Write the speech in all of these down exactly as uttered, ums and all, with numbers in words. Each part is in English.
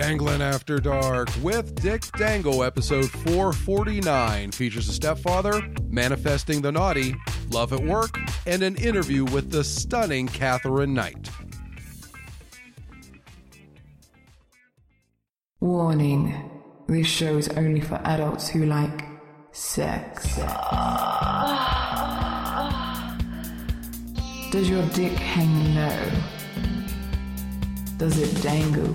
Dangling After Dark with Dick Dangle, episode four forty-nine, features a stepfather, manifesting the naughty, love at work, and an interview with the stunning Catherine Knight. Warning, this show is only for adults who like sex. Does your dick hang low? Does it dangle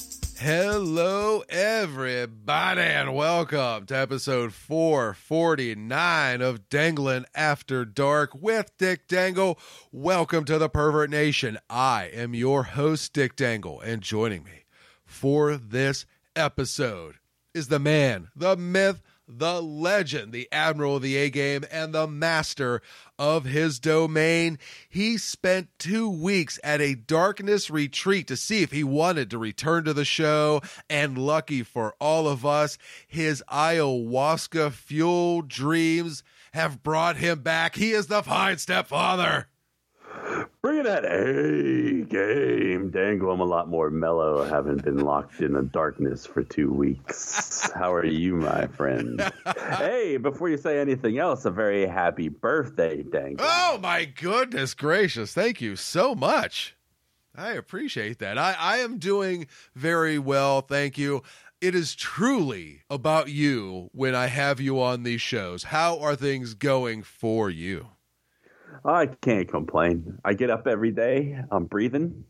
Hello, everybody, and welcome to episode four forty-nine of Dangling After Dark with Dick Dangle. Welcome to the Pervert Nation. I am your host, Dick Dangle, and joining me for this episode is the man, the myth, the legend, the admiral of the A-game, and the master of his domain. He spent two weeks at a darkness retreat to see if he wanted to return to the show, and lucky for all of us, his ayahuasca-fueled dreams have brought him back. He is the fine stepfather. Bringing that A-game. Dangle, I'm a lot more mellow. I haven't been locked in the darkness for two weeks. How are you, my friend? Hey, before you say anything else, a very happy birthday, Dangle. Oh, my goodness gracious. Thank you so much. I appreciate that. I, I am doing very well, thank you. It is truly about you when I have you on these shows. How are things going for you? I can't complain. I get up every day. I'm breathing.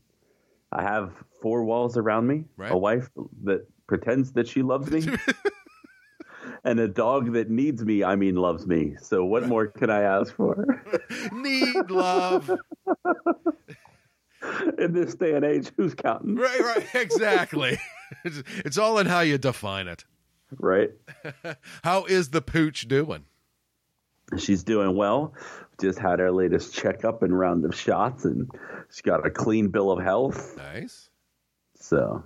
I have four walls around me, right? A wife that pretends that she loves me, and a dog that needs me, I mean loves me. So what right. more can I ask for? Need love. In this day and age, who's counting? Right, right, exactly. it's, it's all in how you define it. Right. How is the pooch doing? She's doing well. Just had our latest checkup and round of shots, and she's got a clean bill of health. Nice. So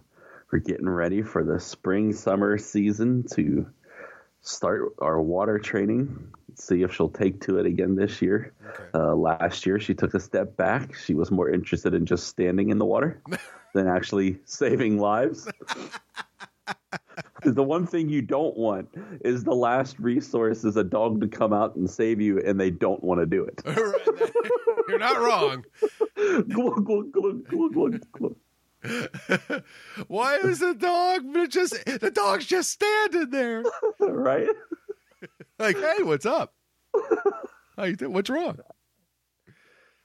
we're getting ready for the spring summer season to start our water training. See if she'll take to it again this year. Okay. Uh, last year, she took a step back. She was more interested in just standing in the water than actually saving lives. The one thing you don't want is the last resource is a dog to come out and save you, and they don't want to do it. You're not wrong. Glug, glug, glug, glug, glug, glug. Why is the dog just the dog's just standing there, right? Like, hey, what's up? What's wrong?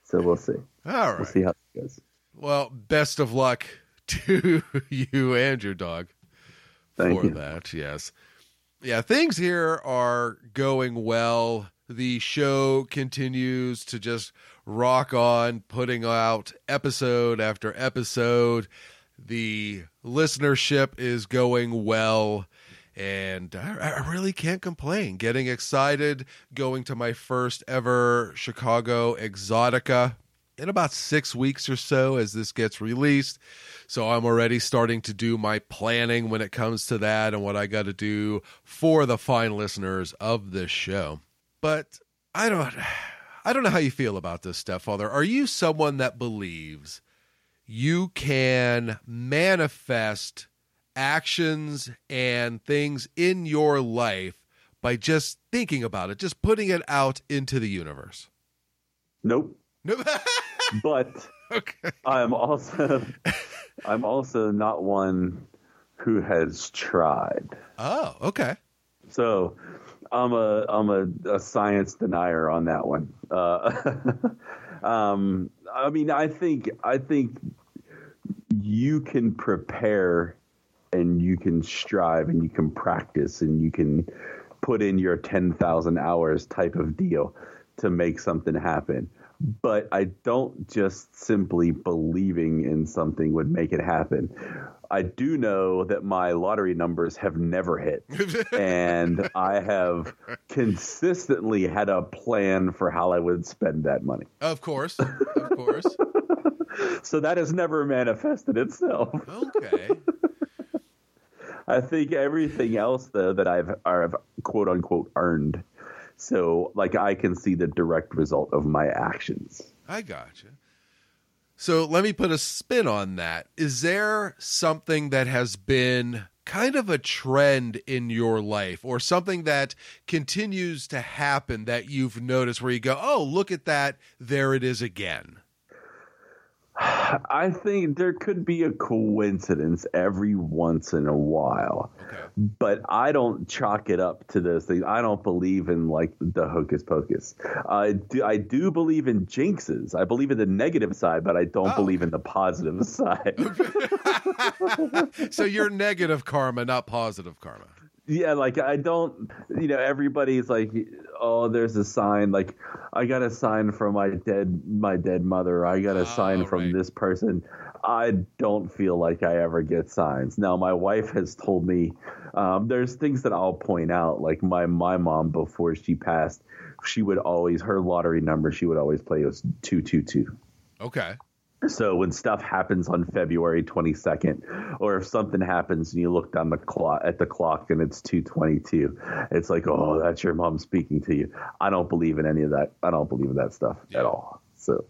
So we'll see. All right, we'll see how it goes. Well, best of luck to you and your dog. Thank for you. That, yes. Yeah, things here are going well. The show continues to just rock on, putting out episode after episode. The listenership is going well, and I, I really can't complain. Getting excited, going to my first ever Chicago Exotica in about six weeks or so as this gets released. So I'm already starting to do my planning when it comes to that and what I got to do for the fine listeners of this show. But I don't, I don't know how you feel about this, stepfather. Are you someone that believes you can manifest actions and things in your life by just thinking about it, just putting it out into the universe? Nope. Nope. But okay. I'm also I'm also not one who has tried. Oh, okay. So I'm a I'm a, a science denier on that one. Uh, um, I mean, I think I think you can prepare, and you can strive, and you can practice, and you can put in your ten thousand hours type of deal to make something happen. but I don't just simply believing in something would make it happen. I do know that my lottery numbers have never hit, and I have consistently had a plan for how I would spend that money. Of course, of course. So that has never manifested itself. Okay. I think everything else, though, that I've, I've quote unquote earned. So, like, I can see the direct result of my actions. I gotcha. So let me put a spin on that. Is there something that has been kind of a trend in your life, or something that continues to happen that you've noticed where you go, oh, look at that, there it is again? I think there could be a coincidence every once in a while, okay. But I don't chalk it up to those things. I don't believe in like the hocus pocus. I do, I do believe in jinxes. I believe in the negative side, but I don't oh. believe in the positive side. So you're negative karma, not positive karma. Yeah, like I don't, you know, everybody's like, oh, there's a sign. Like, I got a sign from my dead, my dead mother. I got a oh, sign from right. this person. I don't feel like I ever get signs. Now, my wife has told me um, there's things that I'll point out. Like my my mom, before she passed, she would always her lottery number. She would always play was two two two. Okay. So when stuff happens on February twenty-second, or if something happens and you look down the clock at the clock and it's two twenty-two, it's like, oh, that's your mom speaking to you. I don't believe in any of that. I don't believe in that stuff yeah. at all. So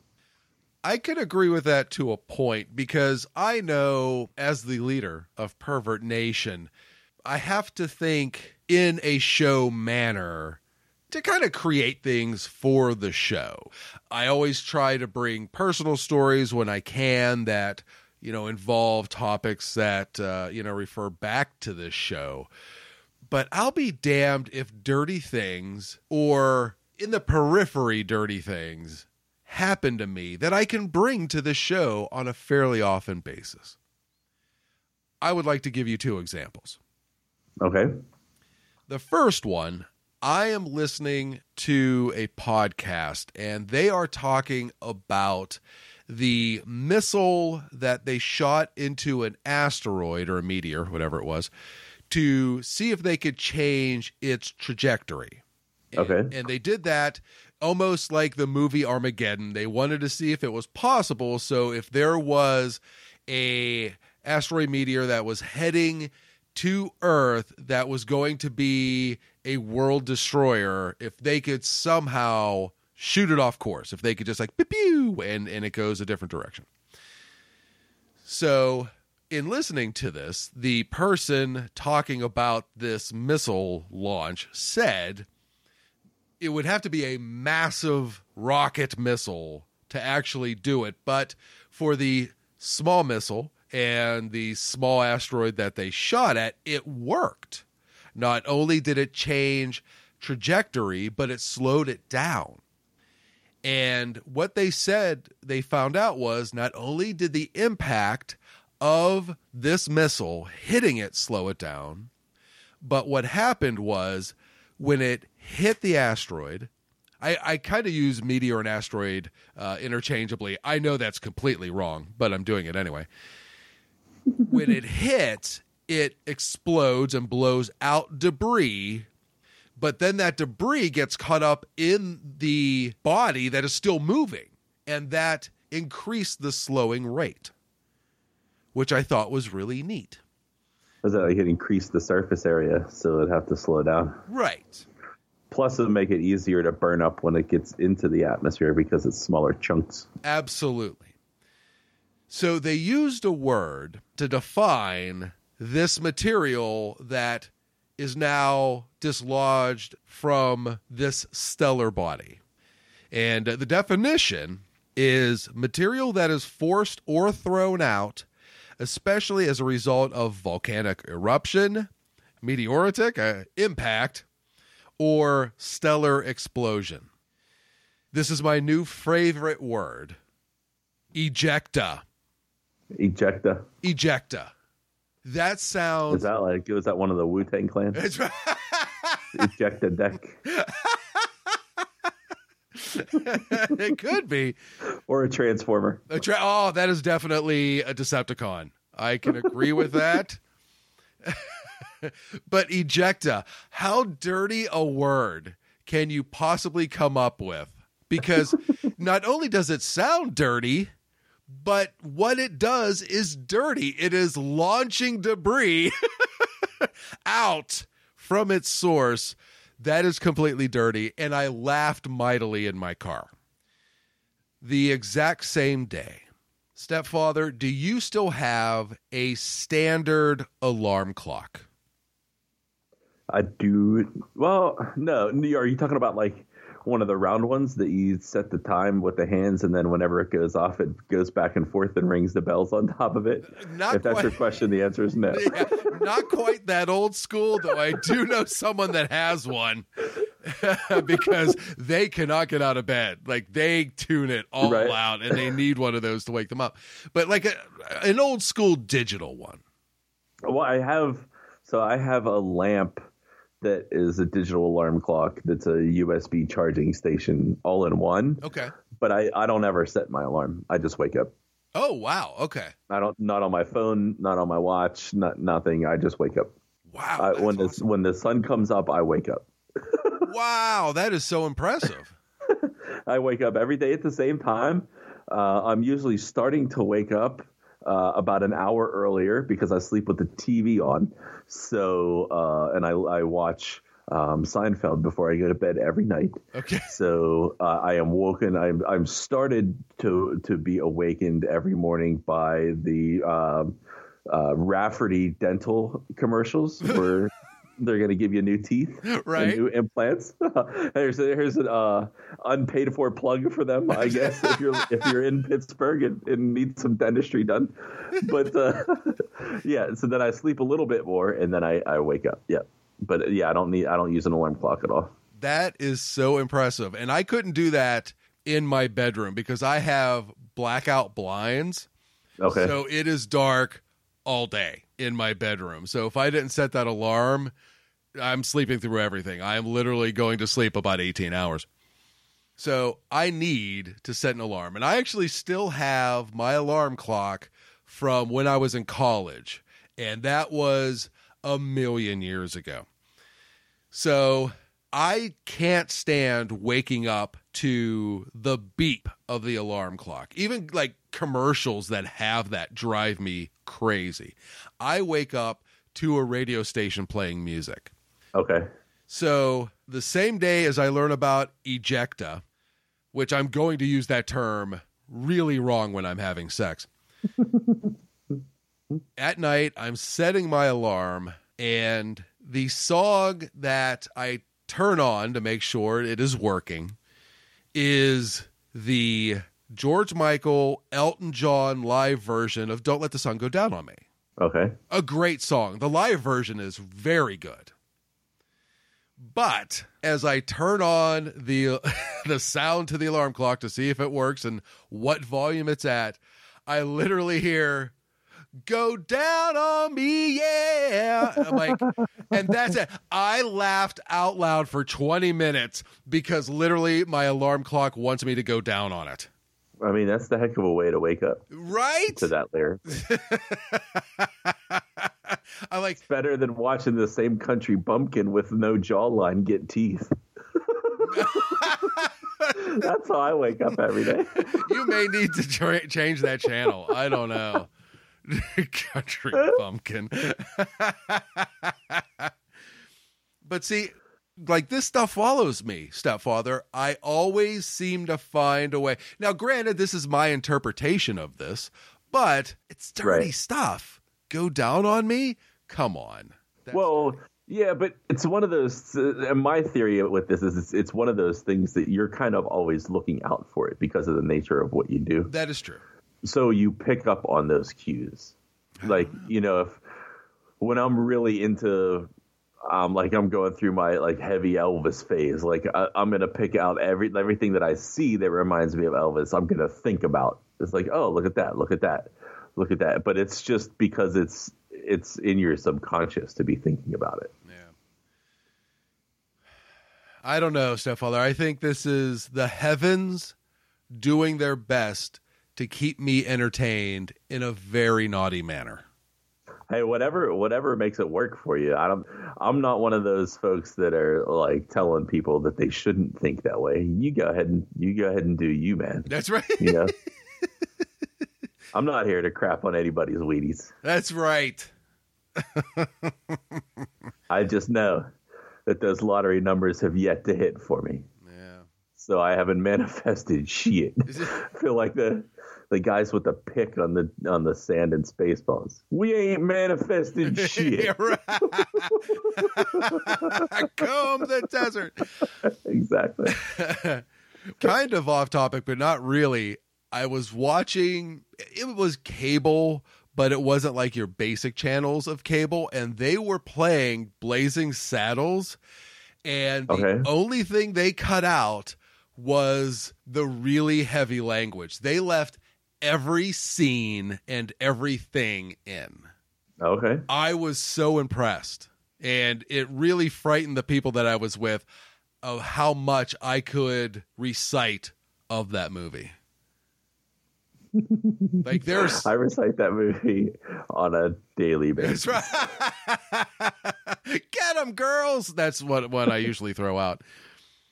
I could agree with that to a point, because I know as the leader of Pervert Nation, I have to think in a show manner to kind of create things for the show. I always try to bring personal stories when I can that, you know, involve topics that, uh, you know, refer back to this show. But I'll be damned if dirty things, or in the periphery dirty things, happen to me that I can bring to the show on a fairly often basis. I would like to give you two examples. Okay. The first one, I am listening to a podcast, and they are talking about the missile that they shot into an asteroid or a meteor, whatever it was, to see if they could change its trajectory. Okay. And, and they did that almost like the movie Armageddon. They wanted to see if it was possible. So if there was a asteroid meteor that was heading to Earth that was going to be a world destroyer, if they could somehow shoot it off course, if they could just like pew pew, and, and it goes a different direction. So in listening to this, the person talking about this missile launch said it would have to be a massive rocket missile to actually do it. But for the small missile and the small asteroid that they shot at, it worked. Not only did it change trajectory, but it slowed it down. And what they said they found out was not only did the impact of this missile hitting it slow it down, but what happened was when it hit the asteroid, I, I kind of use meteor and asteroid uh, interchangeably. I know that's completely wrong, but I'm doing it anyway. When it hit, it explodes and blows out debris, but then that debris gets caught up in the body that is still moving, and that increased the slowing rate, which I thought was really neat. Was that like it increased the surface area, so it'd have to slow down? Right. Plus, it'll make it easier to burn up when it gets into the atmosphere because it's smaller chunks. Absolutely. So they used a word to define this material that is now dislodged from this stellar body. And the definition is material that is forced or thrown out, especially as a result of volcanic eruption, meteoritic uh, impact, or stellar explosion. This is my new favorite word, ejecta. Ejecta. Ejecta. That sounds... Is that like, was that one of the Wu-Tang Clan? It's right. Eject a deck. It could be. Or a Transformer. A tra- oh, that is definitely a Decepticon. I can agree with that. But ejecta, how dirty a word can you possibly come up with? Because not only does it sound dirty, but what it does is dirty. It is launching debris out from its source. That is completely dirty, and I laughed mightily in my car. The exact same day. Stepfather, do you still have a standard alarm clock? I do. Well, no. Are you talking about like one of the round ones that you set the time with the hands, and then whenever it goes off, it goes back and forth and rings the bells on top of it? Not if that's quite your question, the answer is no. Yeah, not quite that old school, though I do know someone that has one because they cannot get out of bed. Like, they tune it all right. out, and they need one of those to wake them up. But like a, an old school digital one. Well, I have, so I have a lamp that is a digital alarm clock that's a U S B charging station all in one. Okay. But I, I don't ever set my alarm. I just wake up. Oh, wow. Okay. I don't, not on my phone, not on my watch, not nothing. I just wake up. Wow. I, when awesome. the, when the sun comes up, I wake up. Wow. That is so impressive. I wake up every day at the same time. Uh, I'm usually starting to wake up Uh, about an hour earlier because I sleep with the T V on. So, uh, and I, I watch um, Seinfeld before I go to bed every night. Okay. So uh, I am woken. I'm, I'm started to, to be awakened every morning by the um, uh, Rafferty dental commercials where they're going to give you new teeth, right? And new implants. here's a, here's an uh, unpaid for plug for them, I guess, if you're if you're in Pittsburgh and, and need some dentistry done. But uh, yeah, so then I sleep a little bit more, and then I, I wake up. Yeah, but yeah, I don't need I don't use an alarm clock at all. That is so impressive, and I couldn't do that in my bedroom because I have blackout blinds. Okay, so it is dark all day in my bedroom. So if I didn't set that alarm, I'm sleeping through everything. I'm literally going to sleep about eighteen hours. So I need to set an alarm. And I actually still have my alarm clock from when I was in college. And that was a million years ago. So I can't stand waking up to the beep of the alarm clock. Even like commercials that have that drive me crazy. I wake up to a radio station playing music. Okay. So the same day as I learn about ejecta, which I'm going to use that term really wrong when I'm having sex. At night, I'm setting my alarm, and the song that I turn on to make sure it is working is the George Michael, Elton John live version of Don't Let the Sun Go Down on Me. Okay. A great song. The live version is very good. But as I turn on the the sound to the alarm clock to see if it works and what volume it's at, I literally hear, "Go down on me, yeah." I'm like, and that's it. I laughed out loud for twenty minutes because literally my alarm clock wants me to go down on it. I mean, that's the heck of a way to wake up, right? To that lyric. I like it's better than watching the same country bumpkin with no jawline get teeth. That's how I wake up every day. You may need to tra- change that channel. I don't know. Country bumpkin. But see, like, this stuff follows me, stepfather. I always seem to find a way. Now, granted, this is my interpretation of this, but it's dirty right. stuff. Go down on me? Come on. That's well, dirty. Yeah, but it's one of those, uh, my theory with this is it's, it's one of those things that you're kind of always looking out for it because of the nature of what you do. That is true. So you pick up on those cues. Like, you know, if when I'm really into, um, like I'm going through my like heavy Elvis phase, like I, I'm going to pick out every, everything that I see that reminds me of Elvis. I'm going to think about, it's like, oh, look at that. Look at that. Look at that. But it's just because it's, it's in your subconscious to be thinking about it. Yeah. I don't know, Stepfather. I think this is the heavens doing their best to keep me entertained in a very naughty manner. Hey, whatever, whatever makes it work for you. I don't, I'm not one of those folks that are like telling people that they shouldn't think that way. You go ahead and you go ahead and do you, man. That's right. You know? I'm not here to crap on anybody's Wheaties. That's right. I just know that those lottery numbers have yet to hit for me. Yeah. So I haven't manifested shit. I feel like the the guys with the pick on the on the sand and Spaceballs. We ain't manifested shit. Comb the desert. Exactly. Kind of off topic, but not really. I was watching, it was cable, but it wasn't like your basic channels of cable, and they were playing Blazing Saddles, and okay. The only thing they cut out was the really heavy language. They left every scene and everything in. Okay. I was so impressed, and it really frightened the people that I was with of how much I could recite of that movie. Like there's, I recite that movie on a daily basis. That's right. Get them, girls. That's what what I usually throw out.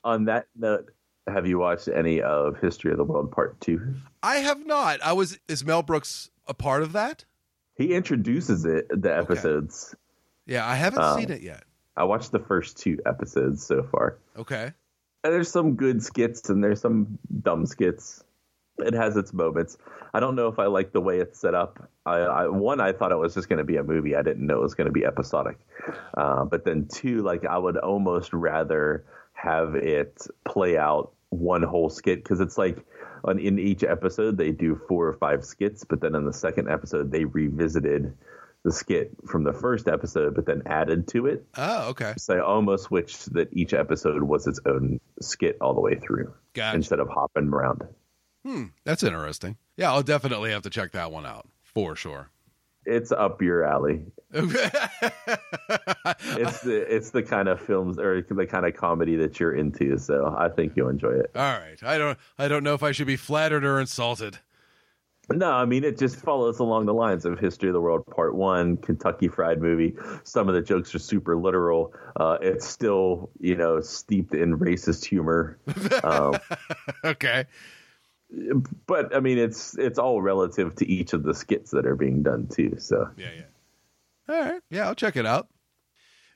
On that note, have you watched any of History of the World Part Two? I have not. I was. Is Mel Brooks a part of that? He introduces it. The episodes. Okay. Yeah, I haven't um, seen it yet. I watched the first two episodes so far. Okay. And there's some good skits and there's some dumb skits. It has its moments. I don't know if I like the way it's set up. I, I one, I thought it was just going to be a movie. I didn't know it was going to be episodic. Uh, but then two, like I would almost rather have it play out one whole skit, because it's like on, in each episode they do four or five skits, but then in the second episode they revisited the skit from the first episode, but then added to it. Oh, okay. So I almost wished that each episode was its own skit all the way through, gotcha. Instead of hopping around. Hmm, that's interesting. Yeah, I'll definitely have to check that one out for sure. It's up your alley. it's the it's the kind of films or the kind of comedy that you're into, so I think you'll enjoy it. All right, I don't I don't know if I should be flattered or insulted. No, I mean, it just follows along the lines of History of the World Part One, Kentucky Fried Movie. Some of the jokes are super literal. Uh, it's still, you know, steeped in racist humor. Um, okay. But I mean, it's it's all relative to each of the skits that are being done too. So yeah, yeah. All right, yeah, I'll check it out.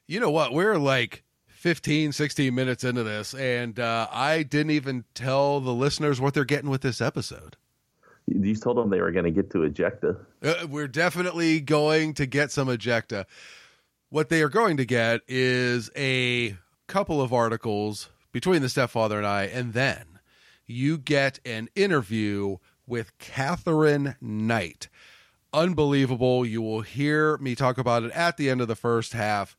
You know what? We're like fifteen, sixteen minutes into this, and uh, I didn't even tell the listeners what they're getting with this episode. You told them they were going to get to Ejecta. Uh, we're definitely going to get some Ejecta. What they are going to get is a couple of articles between the stepfather and I, and then you get an interview with Catherine Knight. Unbelievable. You will hear me talk about it at the end of the first half.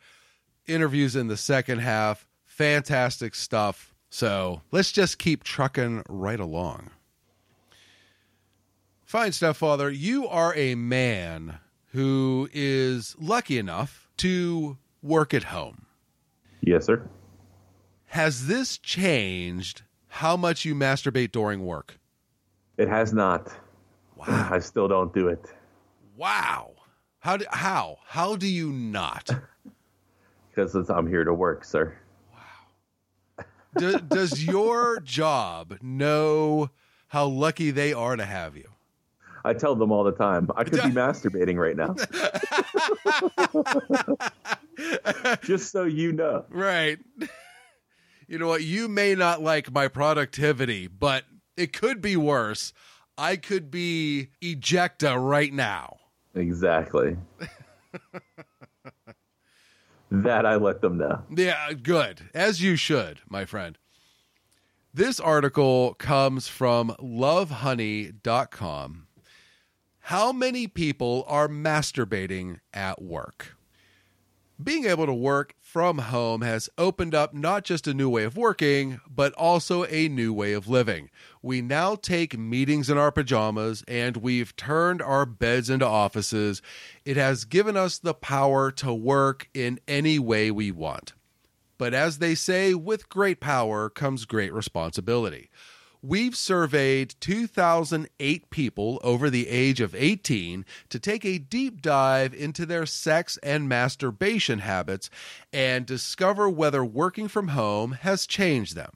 Interviews in the second half. Fantastic stuff. So let's just keep trucking right along. Fine, stepfather. You are a man who is lucky enough to work at home. Yes, sir. Has this changed how much you masturbate during work? It has not. Wow. I still don't do it. Wow. How do, how, how do you not? Because I'm here to work, sir. Wow. Do, does your job know how lucky they are to have you? I tell them all the time, I could be masturbating right now. Just so you know. Right. You know what? You may not like my productivity, but it could be worse. I could be Ejecta right now. Exactly. That I let them know. Yeah, good. As you should, my friend. This article comes from love honey dot com. How many people are masturbating at work? Being able to work from home has opened up not just a new way of working, but also a new way of living. We now take meetings in our pajamas, and we've turned our beds into offices. It has given us the power to work in any way we want. But as they say, with great power comes great responsibility. We've surveyed two thousand eight people over the age of eighteen to take a deep dive into their sex and masturbation habits and discover whether working from home has changed them.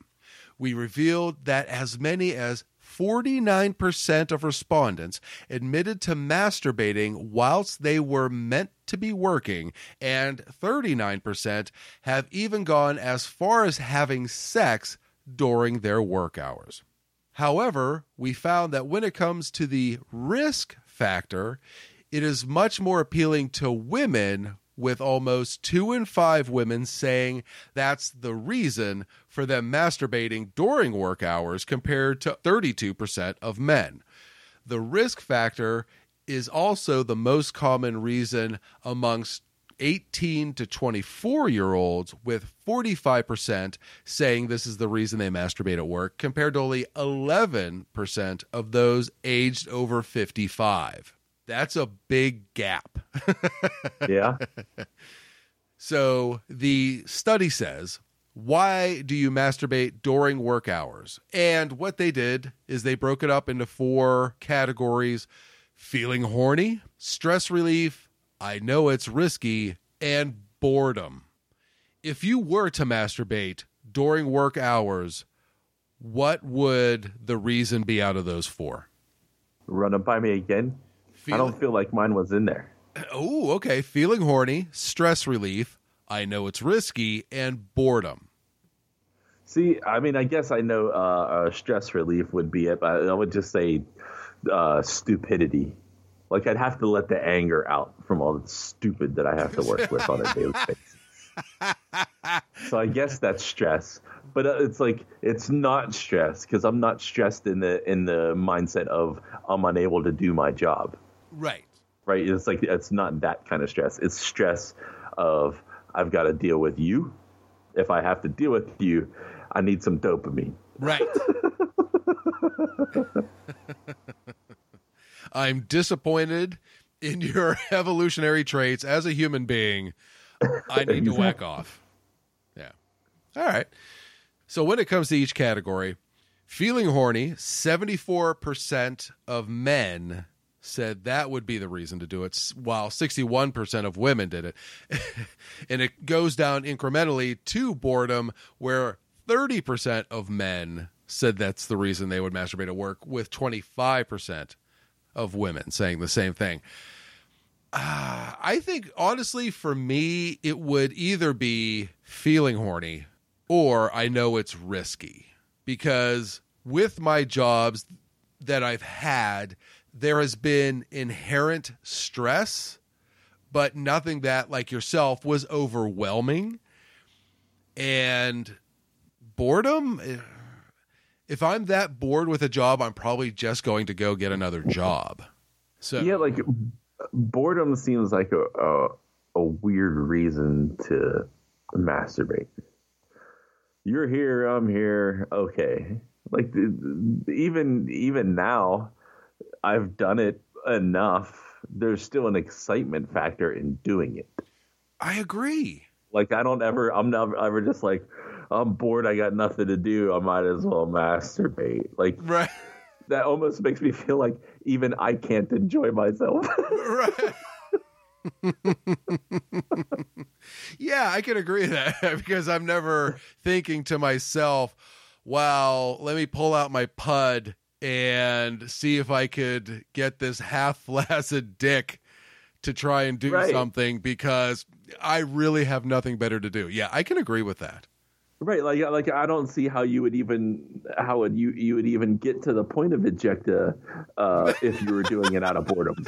We revealed that as many as forty-nine percent of respondents admitted to masturbating whilst they were meant to be working, and thirty-nine percent have even gone as far as having sex during their work hours. However, we found that when it comes to the risk factor, it is much more appealing to women, with almost two in five women saying that's the reason for them masturbating during work hours compared to thirty-two percent of men. The risk factor is also the most common reason amongst eighteen to twenty-four-year-olds, with forty-five percent saying this is the reason they masturbate at work compared to only eleven percent of those aged over fifty-five. That's a big gap. Yeah. So the study says, why do you masturbate during work hours? And what they did is they broke it up into four categories: feeling horny, stress relief, I know it's risky, and boredom. If you were to masturbate during work hours, what would the reason be out of those four? Run up by me again. Feeling. I don't feel like mine was in there. Oh, okay. Feeling horny, stress relief, I know it's risky, and boredom. See, I mean, I guess I know uh, uh, stress relief would be it, but I would just say uh, stupidity. Like, I'd have to let the anger out from all the stupid that I have to work with on a daily basis. So I guess that's stress. But it's like, it's not stress, because I'm not stressed in the in the mindset of I'm unable to do my job. Right. Right. It's like, it's not that kind of stress. It's stress of I've got to deal with you. If I have to deal with you, I need some dopamine. Right. I'm disappointed in your evolutionary traits as a human being. I need to whack off. Yeah. All right. So when it comes to each category, feeling horny, seventy-four percent of men said that would be the reason to do it, while sixty-one percent of women did it. And it goes down incrementally to boredom, where thirty percent of men said that's the reason they would masturbate at work, with twenty-five percent of women saying the same thing. Uh, I think, honestly, for me, it would either be feeling horny or I know it's risky, because with my jobs that I've had, there has been inherent stress, but nothing that, like yourself, was overwhelming. And boredom, if I'm that bored with a job, I'm probably just going to go get another job. So yeah, like boredom seems like a a, a weird reason to masturbate. You're here, I'm here, okay. Like, even even now, I've done it enough. There's still an excitement factor in doing it. I agree. Like, I don't ever, I'm never ever just like, I'm bored, I got nothing to do, I might as well masturbate. Like, right. That almost makes me feel like even I can't enjoy myself. Right. Yeah, I can agree with that, because I'm never thinking to myself, wow, let me pull out my P U D and see if I could get this half flaccid dick to try and do right. something, because I really have nothing better to do. Yeah, I can agree with that. Right, like like I don't see how you would even how would you you would even get to the point of ejecta uh, if you were doing it out of boredom.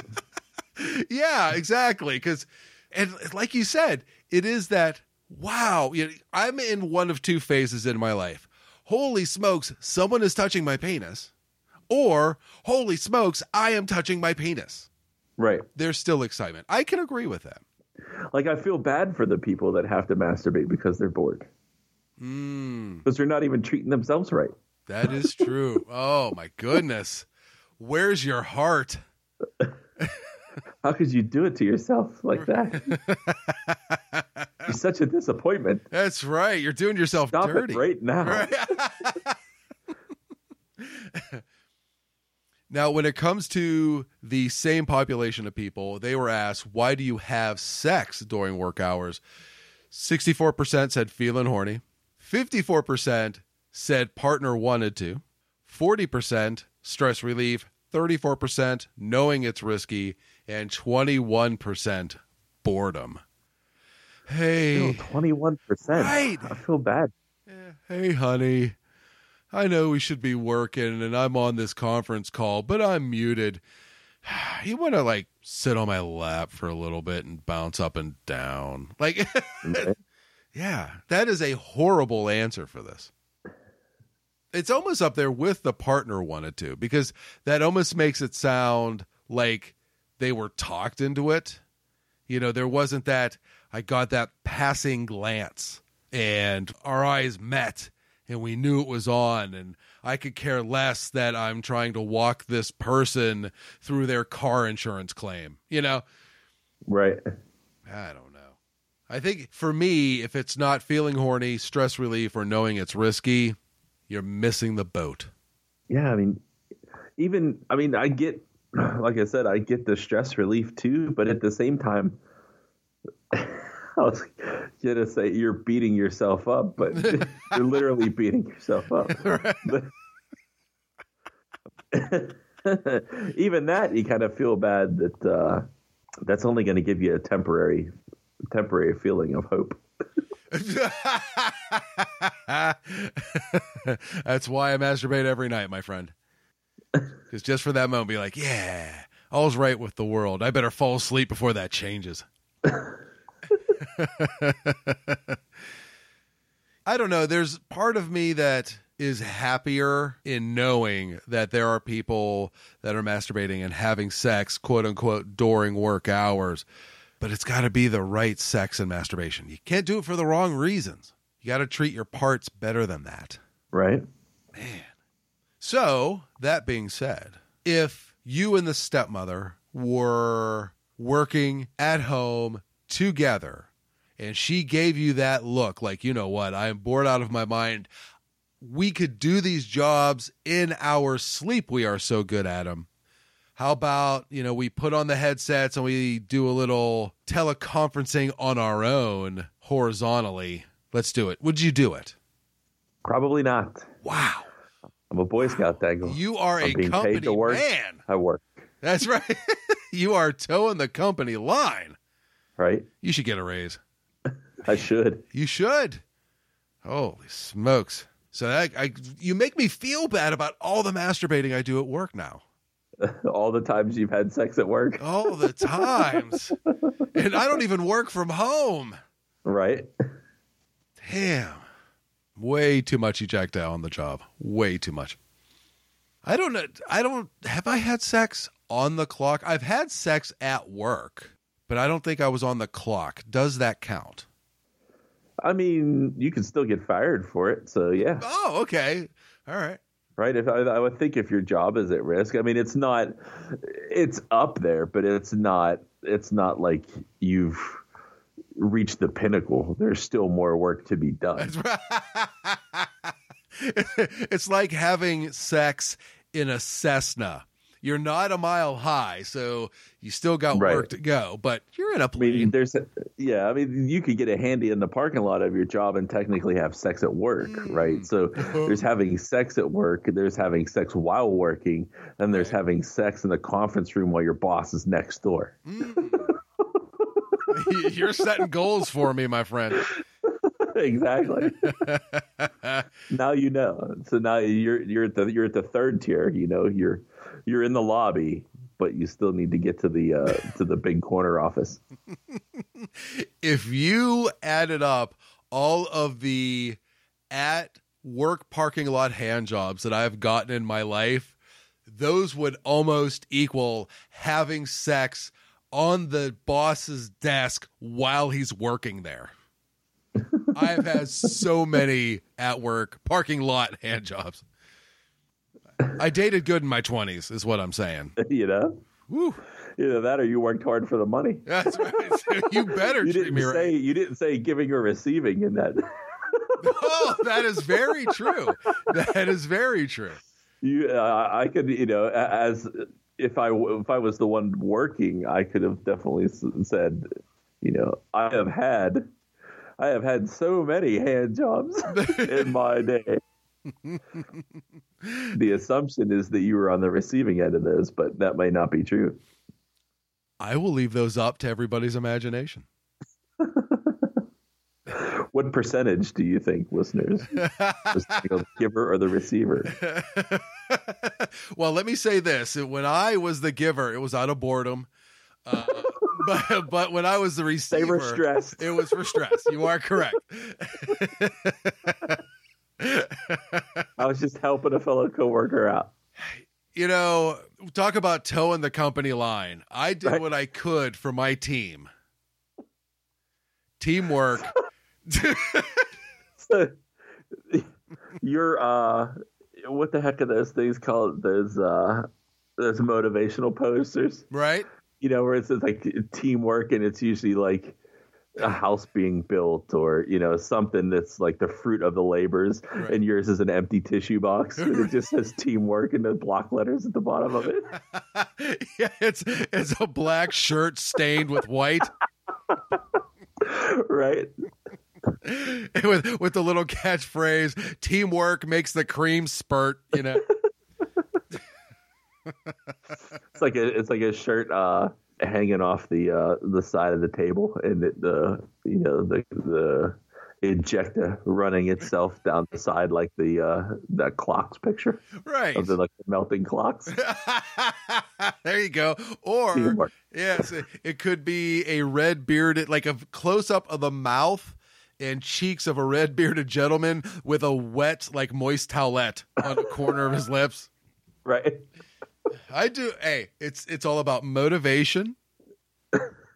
Yeah, exactly. Because, and like you said, it is that, wow, you know, I'm in one of two phases in my life. Holy smokes, someone is touching my penis, or holy smokes, I am touching my penis. Right. There's still excitement. I can agree with that. Like, I feel bad for the people that have to masturbate because they're bored. Mm. Because they're not even treating themselves right. That is true. Oh, my goodness. Where's your heart? How could you do it to yourself like that? You're such a disappointment. That's right. You're doing yourself Stop dirty it right now. Right. Now, when it comes to the same population of people, they were asked, why do you have sex during work hours? sixty-four percent said feeling horny. fifty-four percent said partner wanted to. forty percent stress relief. thirty-four percent knowing it's risky. And twenty-one percent boredom. Hey. Still twenty-one percent. Right. I feel bad. Yeah. Hey, honey. I know we should be working and I'm on this conference call, but I'm muted. You want to like sit on my lap for a little bit and bounce up and down? Like, okay. Yeah, that is a horrible answer for this. It's almost up there with the partner wanted to, because that almost makes it sound like they were talked into it. You know, there wasn't that, I got that passing glance and our eyes met. And we knew it was on, and I could care less that I'm trying to walk this person through their car insurance claim, you know? Right. I don't know. I think for me, if it's not feeling horny, stress relief, or knowing it's risky, you're missing the boat. Yeah. I mean, even, I mean, I get, like I said, I get the stress relief too, but at the same time, I was gonna say you're beating yourself up, but you're literally beating yourself up. Even that, you kind of feel bad that uh, that's only going to give you a temporary, temporary feeling of hope. That's why I masturbate every night, my friend. Because just for that moment, be like, yeah, all's right with the world. I better fall asleep before that changes. I don't know. There's part of me that is happier in knowing that there are people that are masturbating and having sex, quote unquote, during work hours, but it's got to be the right sex and masturbation. You can't do it for the wrong reasons. You got to treat your parts better than that. Right. Man. So that being said, if you and the stepmother were working at home together and she gave you that look like, you know what, I am bored out of my mind, we could do these jobs in our sleep, we are so good at them, how about, you know, we put on the headsets and we do a little teleconferencing on our own horizontally, let's do it. Would you do it? Probably not. Wow. I'm a Boy Scout, Dangle. You are I'm a company man. I work. That's right. You are toeing the company line. Right. You should get a raise. I should. You should. Holy smokes. So that, I, you make me feel bad about all the masturbating I do at work now. All the times you've had sex at work. All the times. And I don't even work from home. Right. Damn. Way too much eject out on the job. Way too much. I don't know. I don't. Have I had sex on the clock? I've had sex at work, but I don't think I was on the clock. Does that count? I mean, you can still get fired for it, so yeah. Oh, okay. All right. Right? If I, I would think if your job is at risk, I mean, it's not, it's up there, but it's not, it's not like you've reached the pinnacle. There's still more work to be done. That's right. It's like having sex in a Cessna. You're not a mile high, so you still got right. work to go, but you're in a plane. I mean, there's a, yeah, I mean, you could get a handy in the parking lot of your job and technically have sex at work, mm. right? So there's having sex at work, there's having sex while working, and there's having sex in the conference room while your boss is next door. Mm. You're setting goals for me, my friend. Exactly. Now you know. So now you're you're at the you're at the third tier. You know, you're you're in the lobby, but you still need to get to the uh, to the big corner office. If you added up all of the at work parking lot hand jobs that I've gotten in my life, those would almost equal having sex on the boss's desk while he's working there. I've had so many at work parking lot hand jobs. I dated good in my twenties is what I'm saying. You know, Woo. Either that or you worked hard for the money. That's right. You better you treat me say, right. You didn't say giving or receiving in that. Oh, that is very true. That is very true. You, uh, I could, you know, as if I if I was the one working, I could have definitely said, you know, I have had, I have had so many hand jobs in my day. The assumption is that you were on the receiving end of those, but that may not be true. I will leave those up to everybody's imagination. What percentage do you think, listeners? Was the giver or the receiver? Well, let me say this. When I was the giver, it was out of boredom. Uh, but, but when I was the receiver, they were stressed. It was for stress. You are correct. I was just helping a fellow coworker out. You know, talk about toeing the company line. I did right. what I could for my team. Teamwork. So, you're uh, what the heck are those things called? Those uh, those motivational posters, right? You know, where it says like teamwork, and it's usually like a house being built, or you know, something that's like the fruit of the labors, right. And yours is an empty tissue box, and it just says teamwork in the block letters at the bottom of it. Yeah, it's it's a black shirt stained with white, right? with with the little catchphrase, teamwork makes the cream spurt, you know. It's like a it's like a shirt uh hanging off the uh the side of the table, and it, the you know the the injector running itself down the side like the uh the clocks picture, right? Something like the melting clocks. There you go. Or teamwork. Yes, it, it could be a red bearded, like a close up of the mouth and cheeks of a red-bearded gentleman with a wet, like moist towelette on the corner of his lips. Right. I do. Hey, it's it's all about motivation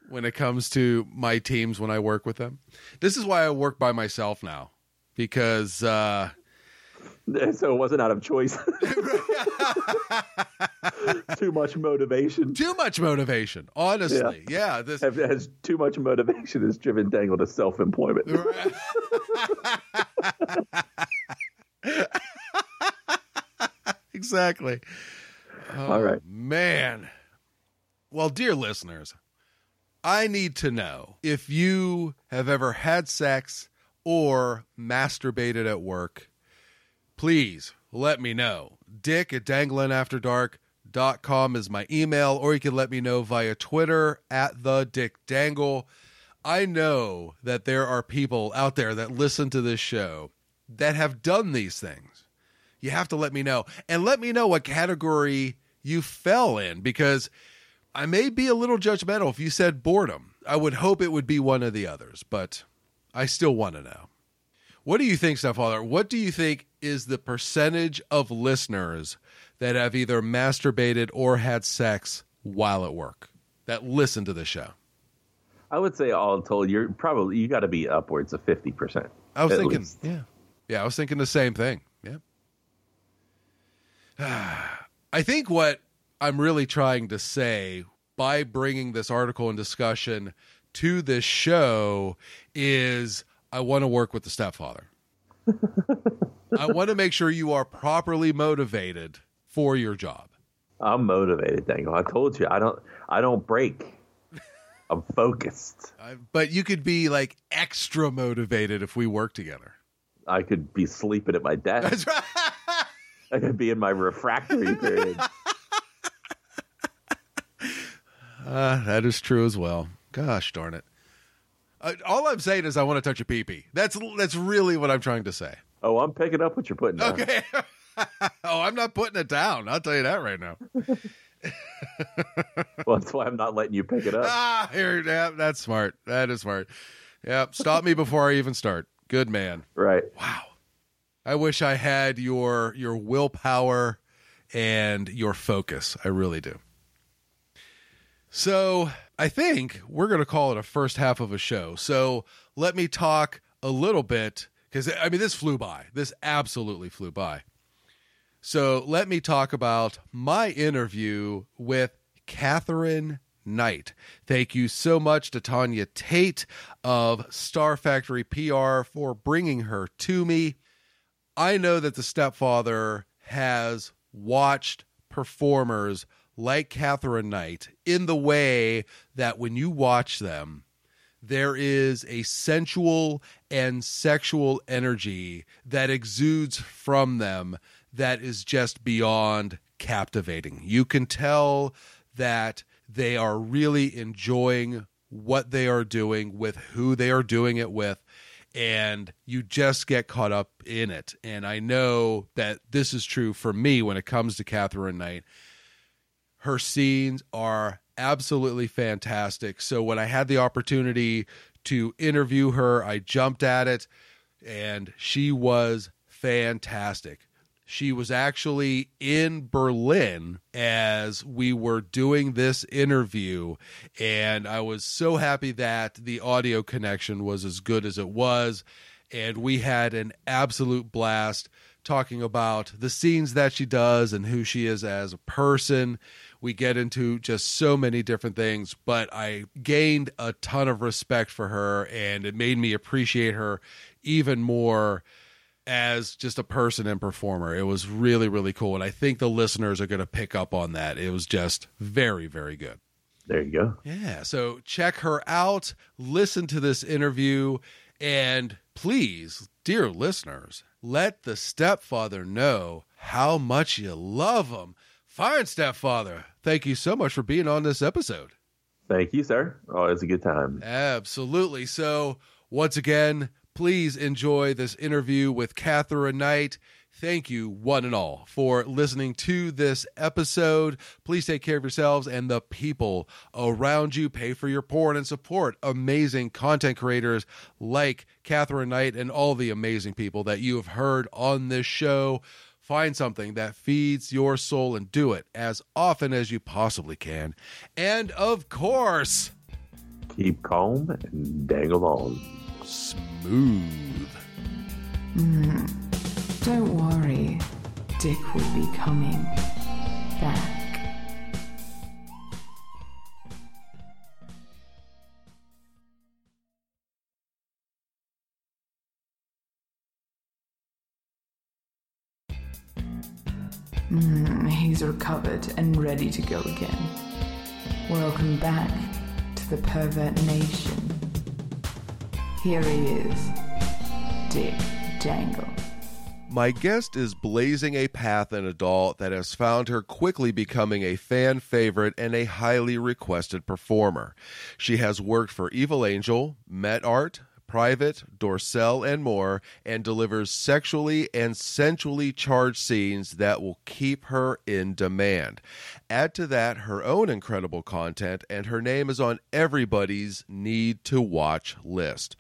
when it comes to my teams when I work with them. This is why I work by myself now, because uh, so it wasn't out of choice. Too much motivation. Too much motivation. Honestly, yeah. yeah this has, has too much motivation has driven Dangle to self-employment. Exactly. Oh, all right, man. Well, dear listeners, I need to know if you have ever had sex or masturbated at work. Please let me know. Dick at dangling after dark dot com is my email, or you can let me know via Twitter at the Dick Dangle. I know that there are people out there that listen to this show that have done these things. You have to let me know, and let me know what category you fell in, because I may be a little judgmental if you said boredom. I would hope it would be one of the others, but I still want to know. What do you think, Stepfather? What do you think is the percentage of listeners that have either masturbated or had sex while at work that listen to the show? I would say all told, you're probably, you got to be upwards of fifty percent. I was thinking, least. yeah. Yeah, I was thinking the same thing. Yeah. I think what I'm really trying to say by bringing this article and discussion to this show is I want to work with the Stepfather. I want to make sure you are properly motivated for your job. I'm motivated, Dangle. I told you, I don't, I don't break. I'm focused. I, but you could be like extra motivated if we work together. I could be sleeping at my desk. That's right. I could be in my refractory period. Uh, that is true as well. Gosh darn it. Uh, all I'm saying is I want to touch a pee-pee. That's, that's really what I'm trying to say. Oh, I'm picking up what you're putting down. Okay. Oh, I'm not putting it down. I'll tell you that right now. Well, that's why I'm not letting you pick it up. Ah, here, yeah, that's smart. That is smart. Yeah, stop me before I even start. Good man. Right. Wow. I wish I had your your willpower and your focus. I really do. So I think we're going to call it a first half of a show. So let me talk a little bit. Because, I mean, this flew by. This absolutely flew by. So let me talk about my interview with Catherine Knight. Thank you so much to Tanya Tate of Star Factory P R for bringing her to me. I know that the stepfather has watched performers like Catherine Knight in the way that when you watch them, there is a sensual and sexual energy that exudes from them that is just beyond captivating. You can tell that they are really enjoying what they are doing with who they are doing it with, and you just get caught up in it. And I know that this is true for me when it comes to Catherine Knight. Her scenes are absolutely fantastic. So when I had the opportunity to interview her, I jumped at it, and she was fantastic. She was actually in Berlin as we were doing this interview, and I was so happy that the audio connection was as good as it was, and we had an absolute blast talking about the scenes that she does and who she is as a person. We get into just so many different things, but I gained a ton of respect for her, and it made me appreciate her even more as just a person and performer. It was really, really cool, and I think the listeners are going to pick up on that. It was just very, very good. There you go. Yeah, so check her out, listen to this interview, and please, dear listeners, let the stepfather know how much you love him. Fine, stepfather. Thank you so much for being on this episode. Thank you, sir. Oh, it's a good time. Absolutely. So, once again, please enjoy this interview with Catherine Knight. Thank you, one and all, for listening to this episode. Please take care of yourselves and the people around you. Pay for your porn and support amazing content creators like Catherine Knight and all the amazing people that you have heard on this show. Find something that feeds your soul and do it as often as you possibly can. And, of course, keep calm and dangle on. Smooth. Mm. Don't worry, Dick will be coming back. Mm, he's recovered and ready to go again. Welcome back to the Pervert Nation. Here he is, Dick Jangle. My guest is blazing a path in a doll that has found her quickly becoming a fan favorite and a highly requested performer. She has worked for Evil Angel, MetArt, Private, Dorsal, and more, and delivers sexually and sensually charged scenes that will keep her in demand. Add to that her own incredible content, and her name is on everybody's need-to-watch list.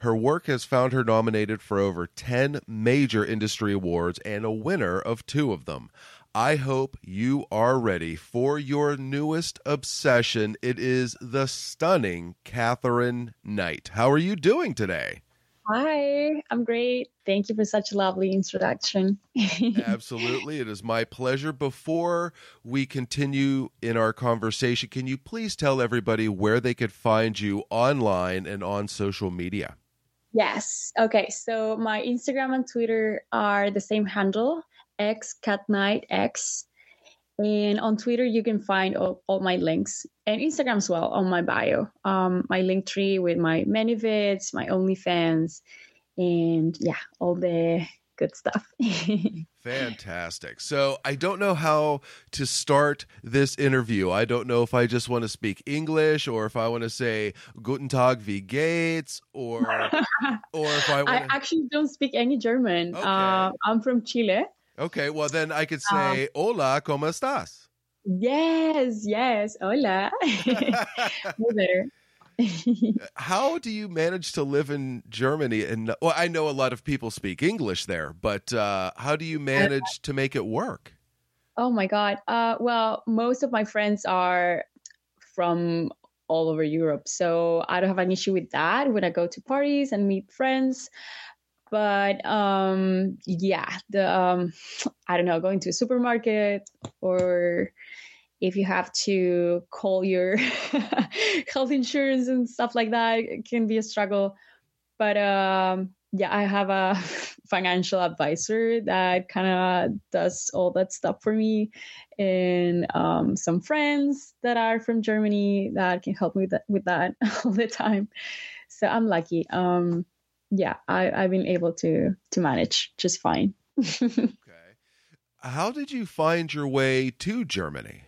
Her work has found her nominated for over ten major industry awards and a winner of two of them. I hope you are ready for your newest obsession. It is the stunning Catherine Knight. How are you doing today? Hi, I'm great. Thank you for such a lovely introduction. Absolutely. It is my pleasure. Before we continue in our conversation, can you please tell everybody where they could find you online and on social media? Yes. Okay. So my Instagram and Twitter are the same handle, x cat night x. And on Twitter, you can find all, all my links, and Instagram as well, on my bio. Um, my link tree with my many vids, my OnlyFans, and yeah, all the good stuff. Fantastic. So I don't know how to start this interview. I don't know if I just want to speak English, or if I want to say Guten Tag wie geht's, or or if I want to... I actually don't speak any German. Okay. Uh, I'm from Chile. Okay, well then I could say um, hola, ¿cómo estás? Yes, yes, hola. There. How do you manage to live in Germany? And well, I know a lot of people speak English there, but uh, how do you manage to make it work? Oh my God! Uh, well, most of my friends are from all over Europe, so I don't have an issue with that when I go to parties and meet friends. But um, yeah, the um, I don't know, going to a supermarket or if you have to call your health insurance and stuff like that, it can be a struggle. But um, yeah, I have a financial advisor that kind of does all that stuff for me, and um, some friends that are from Germany that can help me with that, with that all the time. So I'm lucky. Um, yeah, I, I've been able to to manage just fine. Okay. How did you find your way to Germany?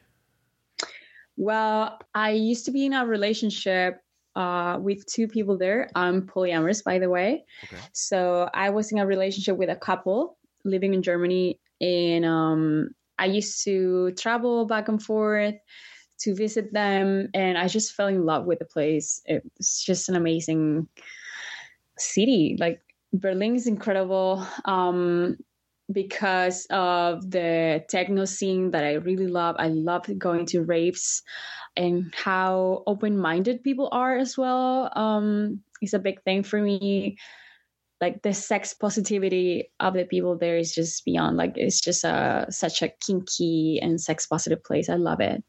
Well, I used to be in a relationship uh, with two people there. I'm polyamorous, by the way. Okay. So I was in a relationship with a couple living in Germany. And um, I used to travel back and forth to visit them. And I just fell in love with the place. It's just an amazing city. Like, Berlin is incredible. Um, because of the techno scene that I really love. I love going to raves and how open-minded people are as well. Um, it's a big thing for me. Like, the sex positivity of the people there is just beyond. Like, it's just a, such a kinky and sex-positive place. I love it.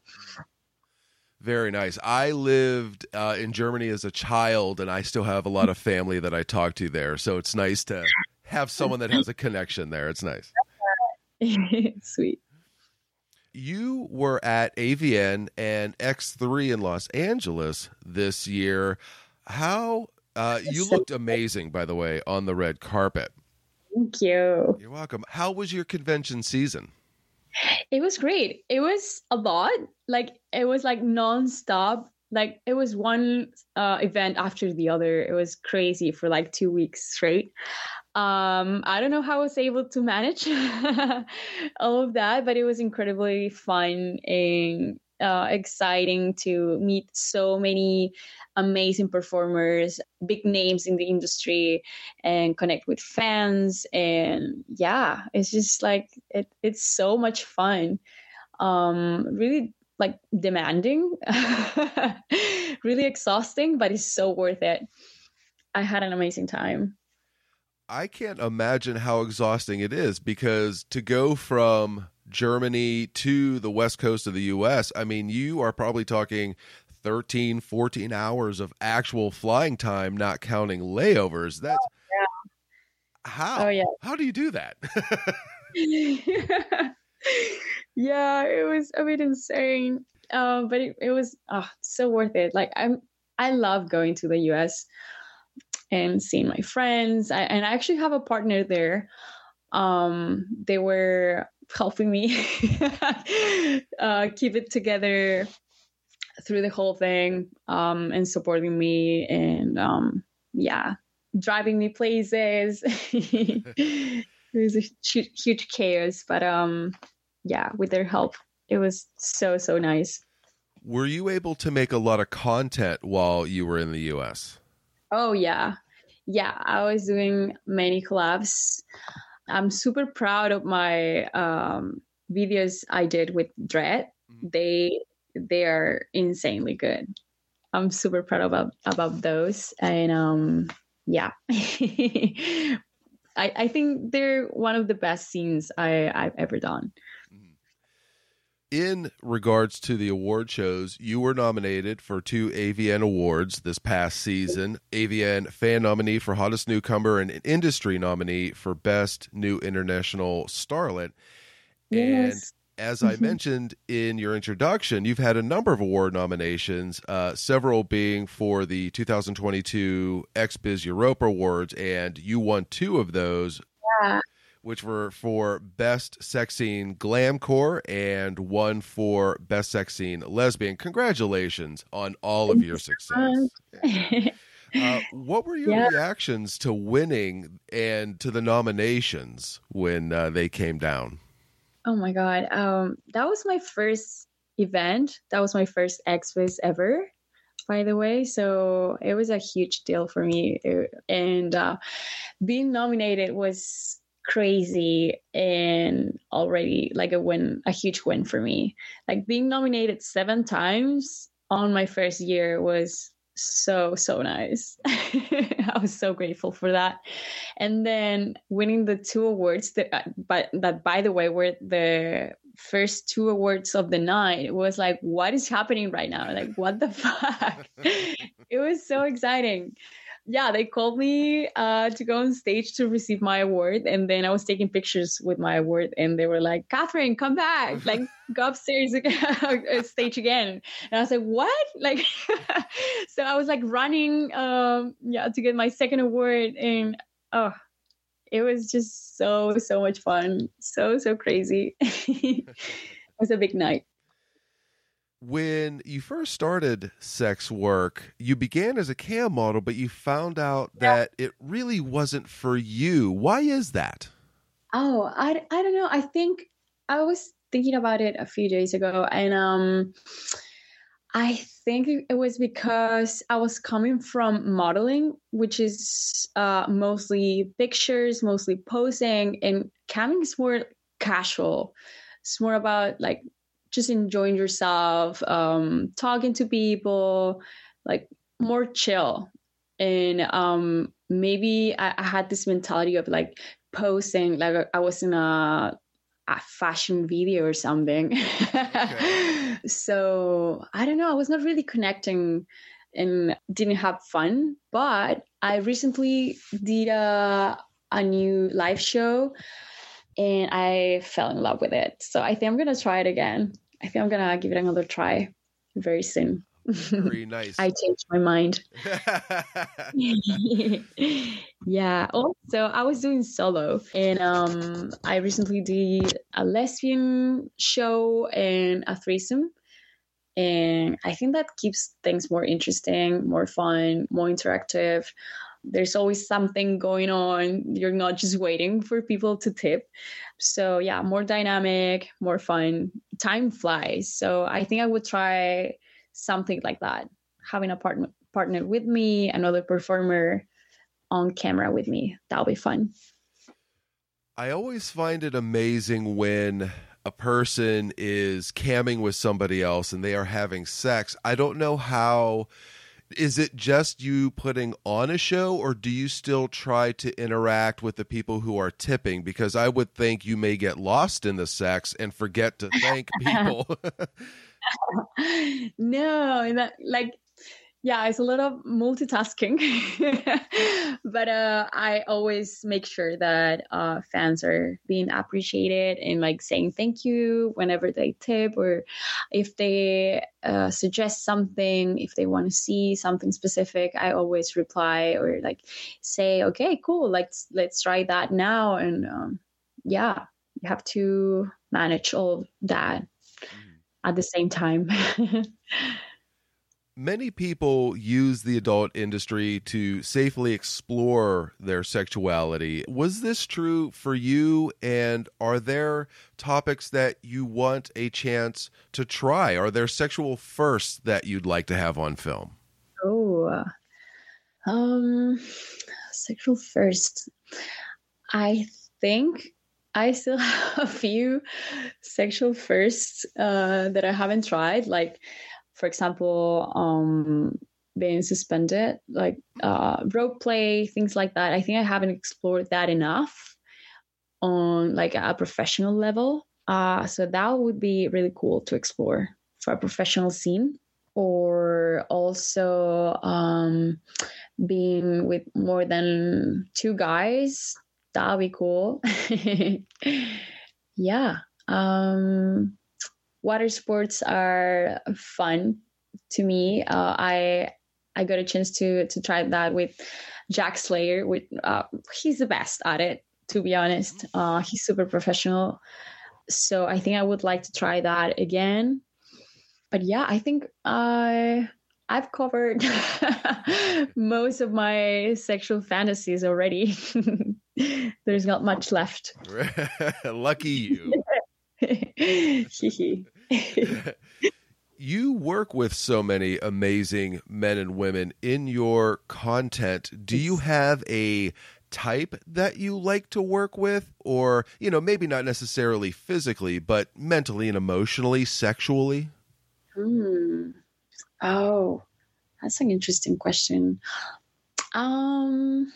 Very nice. I lived uh, in Germany as a child, and I still have a lot of family that I talk to there. So it's nice to have someone that has a connection there. It's nice. Sweet. You were at A V N and X three in Los Angeles this year. How uh, you looked amazing, by the way, on the red carpet. Thank you. You're welcome. How was your convention season? It was great. It was a lot. Like, it was like nonstop. Like, it was one uh, event after the other. It was crazy for like two weeks straight. Um, I don't know how I was able to manage all of that, but it was incredibly fun and uh, exciting to meet so many amazing performers, big names in the industry, and connect with fans. And yeah, it's just like, it, it's so much fun. Um, really like demanding, really exhausting, but it's so worth it. I had an amazing time. I can't imagine how exhausting it is, because to go from Germany to the West Coast of the U S, I mean, you are probably talking thirteen, fourteen hours of actual flying time, not counting layovers. That's oh, yeah. How? Oh, yeah. How do you do that? Yeah, it was a bit insane, uh, but it, it was oh, so worth it. Like, I'm, I love going to the U S and seeing my friends. I, and I actually have a partner there. Um, they were helping me uh, keep it together through the whole thing, um, and supporting me, and um, yeah, driving me places. It was a huge, huge chaos, but um, yeah, with their help, it was so, so nice. Were you able to make a lot of content while you were in the U S? Oh, yeah. Yeah, I was doing many collabs. I'm super proud of my um, videos I did with Dread. Mm-hmm. They they are insanely good. I'm super proud about, about those. And um, yeah, I, I think they're one of the best scenes I, I've ever done. In regards to the award shows, you were nominated for two A V N awards this past season. A V N fan nominee for Hottest Newcomer and an industry nominee for Best New International Starlet. Yes. And as I mentioned in your introduction, you've had a number of award nominations, uh, several being for the two thousand twenty-two X B I Z Europa Awards, and you won two of those. Yeah. Which were for Best Sex Scene Glamcore and one for Best Sex Scene Lesbian. Congratulations on all of your success. Uh, what were your yeah. reactions to winning and to the nominations when uh, they came down? Oh, my God. Um, that was my first event. That was my first X B I Z ever, by the way. So it was a huge deal for me. It, and uh, being nominated was crazy and already like a win, a huge win for me. Like, being nominated seven times on my first year was so, so nice. I was so grateful for that. And then winning the two awards that, but that, by the way, were the first two awards of the night, it was like, what is happening right now? Like, what the fuck? It was so exciting. Yeah, they called me uh, to go on stage to receive my award. And then I was taking pictures with my award. And they were like, Catherine, come back. Like, go upstairs again, stage again. And I was like, what? Like, so I was like running um, yeah, to get my second award. And oh, it was just so, so much fun. So, so crazy. It was a big night. When you first started sex work, you began as a cam model, but you found out yeah. that it really wasn't for you. Why is that? Oh, I, I don't know. I think I was thinking about it a few days ago, and um, I think it was because I was coming from modeling, which is uh, mostly pictures, mostly posing, and camming is more casual. It's more about like just enjoying yourself, um, talking to people, like more chill. And um, maybe I, I had this mentality of like posting, like I was in a, a fashion video or something. Okay. So I don't know, I was not really connecting and didn't have fun. But I recently did a, a new live show, and I fell in love with it. So I think I'm going to try it again. I think I'm going to give it another try very soon. Very nice. I changed my mind. Yeah. Also, I was doing solo. And um, I recently did a lesbian show and a threesome. And I think that keeps things more interesting, more fun, more interactive. There's always something going on. You're not just waiting for people to tip. So yeah, more dynamic, more fun. Time flies. So I think I would try something like that. Having a partner partner with me, another performer on camera with me. That'll be fun. I always find it amazing when a person is camming with somebody else and they are having sex. I don't know how... Is it just you putting on a show, or do you still try to interact with the people who are tipping? Because I would think you may get lost in the sex and forget to thank people. No, that, like, yeah, it's a lot of multitasking. But uh, I always make sure that uh, fans are being appreciated and like saying thank you whenever they tip, or if they uh, suggest something, if they want to see something specific, I always reply or like say, okay, cool, let's let's try that now. And um, yeah, you have to manage all that at the same time. Many people use the adult industry to safely explore their sexuality. Was this true for you? And are there topics that you want a chance to try? Are there sexual firsts that you'd like to have on film? Oh, um, sexual firsts. I think I still have a few sexual firsts uh, that I haven't tried. Like, for example, um, being suspended, like uh, rope play, things like that. I think I haven't explored that enough on like a professional level. Uh, so that would be really cool to explore for a professional scene. Or also um, being with more than two guys. That would be cool. Yeah. Um Water sports are fun to me. Uh, I I got a chance to to try that with Jack Slayer. With uh, he's the best at it, to be honest. Uh, he's super professional. So I think I would like to try that again. But yeah, I think I uh, I've covered most of my sexual fantasies already. There's not much left. Lucky you. You work with so many amazing men and women in your content. Do you have a type that you like to work with? Or, you know, maybe not necessarily physically, but mentally and emotionally, sexually? Hmm. Oh, that's an interesting question. Um,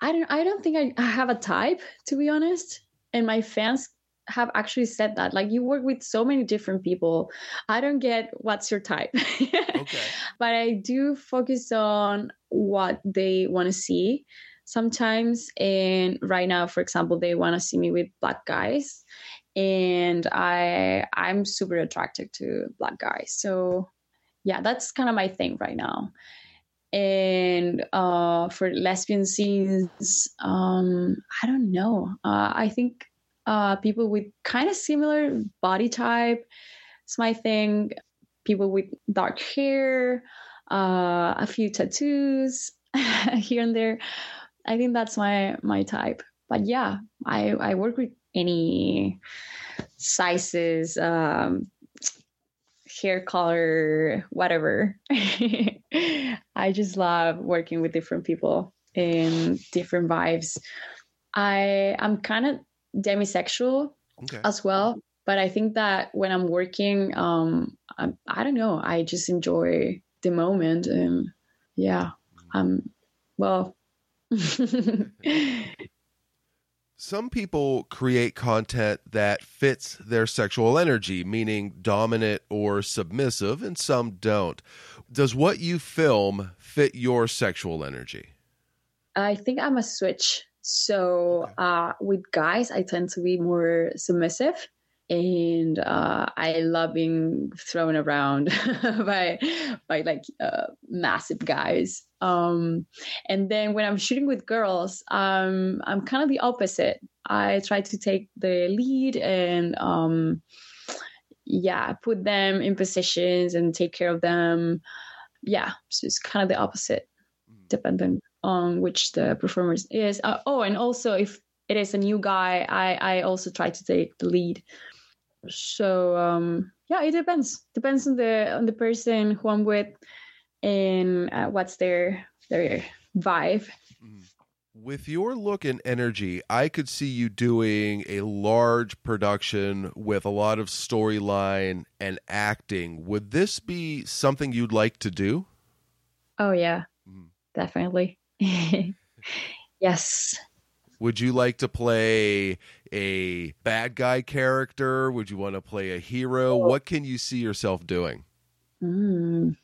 I don't, I don't think I, I have a type, to be honest. And my fans have actually said that. Like, you work with so many different people. I don't get what's your type. Okay. But I do focus on what they want to see sometimes. And right now, for example, they want to see me with black guys. And I, I'm super attracted to black guys. So yeah, that's kind of my thing right now. And uh, for lesbian scenes, um, I don't know. Uh, I think uh, people with kind of similar body type is my thing. People with dark hair, uh, a few tattoos here and there. I think that's my my type. But yeah, I, I work with any sizes, um, hair color, whatever. I just love working with different people and different vibes. I, I'm kind of demisexual okay. as well. But I think that when I'm working, um, I, I don't know, I just enjoy the moment. And yeah, um, well. Some people create content that fits their sexual energy, meaning dominant or submissive, and some don't. Does what you film fit your sexual energy? I think I'm a switch. So uh, with guys, I tend to be more submissive. And uh, I love being thrown around by by like uh, massive guys. Um, and then when I'm shooting with girls, um, I'm kind of the opposite. I try to take the lead and um, yeah, put them in positions and take care of them. Yeah, so it's kind of the opposite, mm-hmm. depending on which the performer is. Uh, oh, and also if it is a new guy, I I also try to take the lead. So um, yeah, it depends. Depends on the on the person who I'm with and uh, what's their their vibe. With your look and energy, I could see you doing a large production with a lot of storyline and acting. Would this be something you'd like to do? Oh yeah, mm. definitely. Yes. Would you like to play a bad guy character? Would you want to play a hero? What can you see yourself doing? Mm,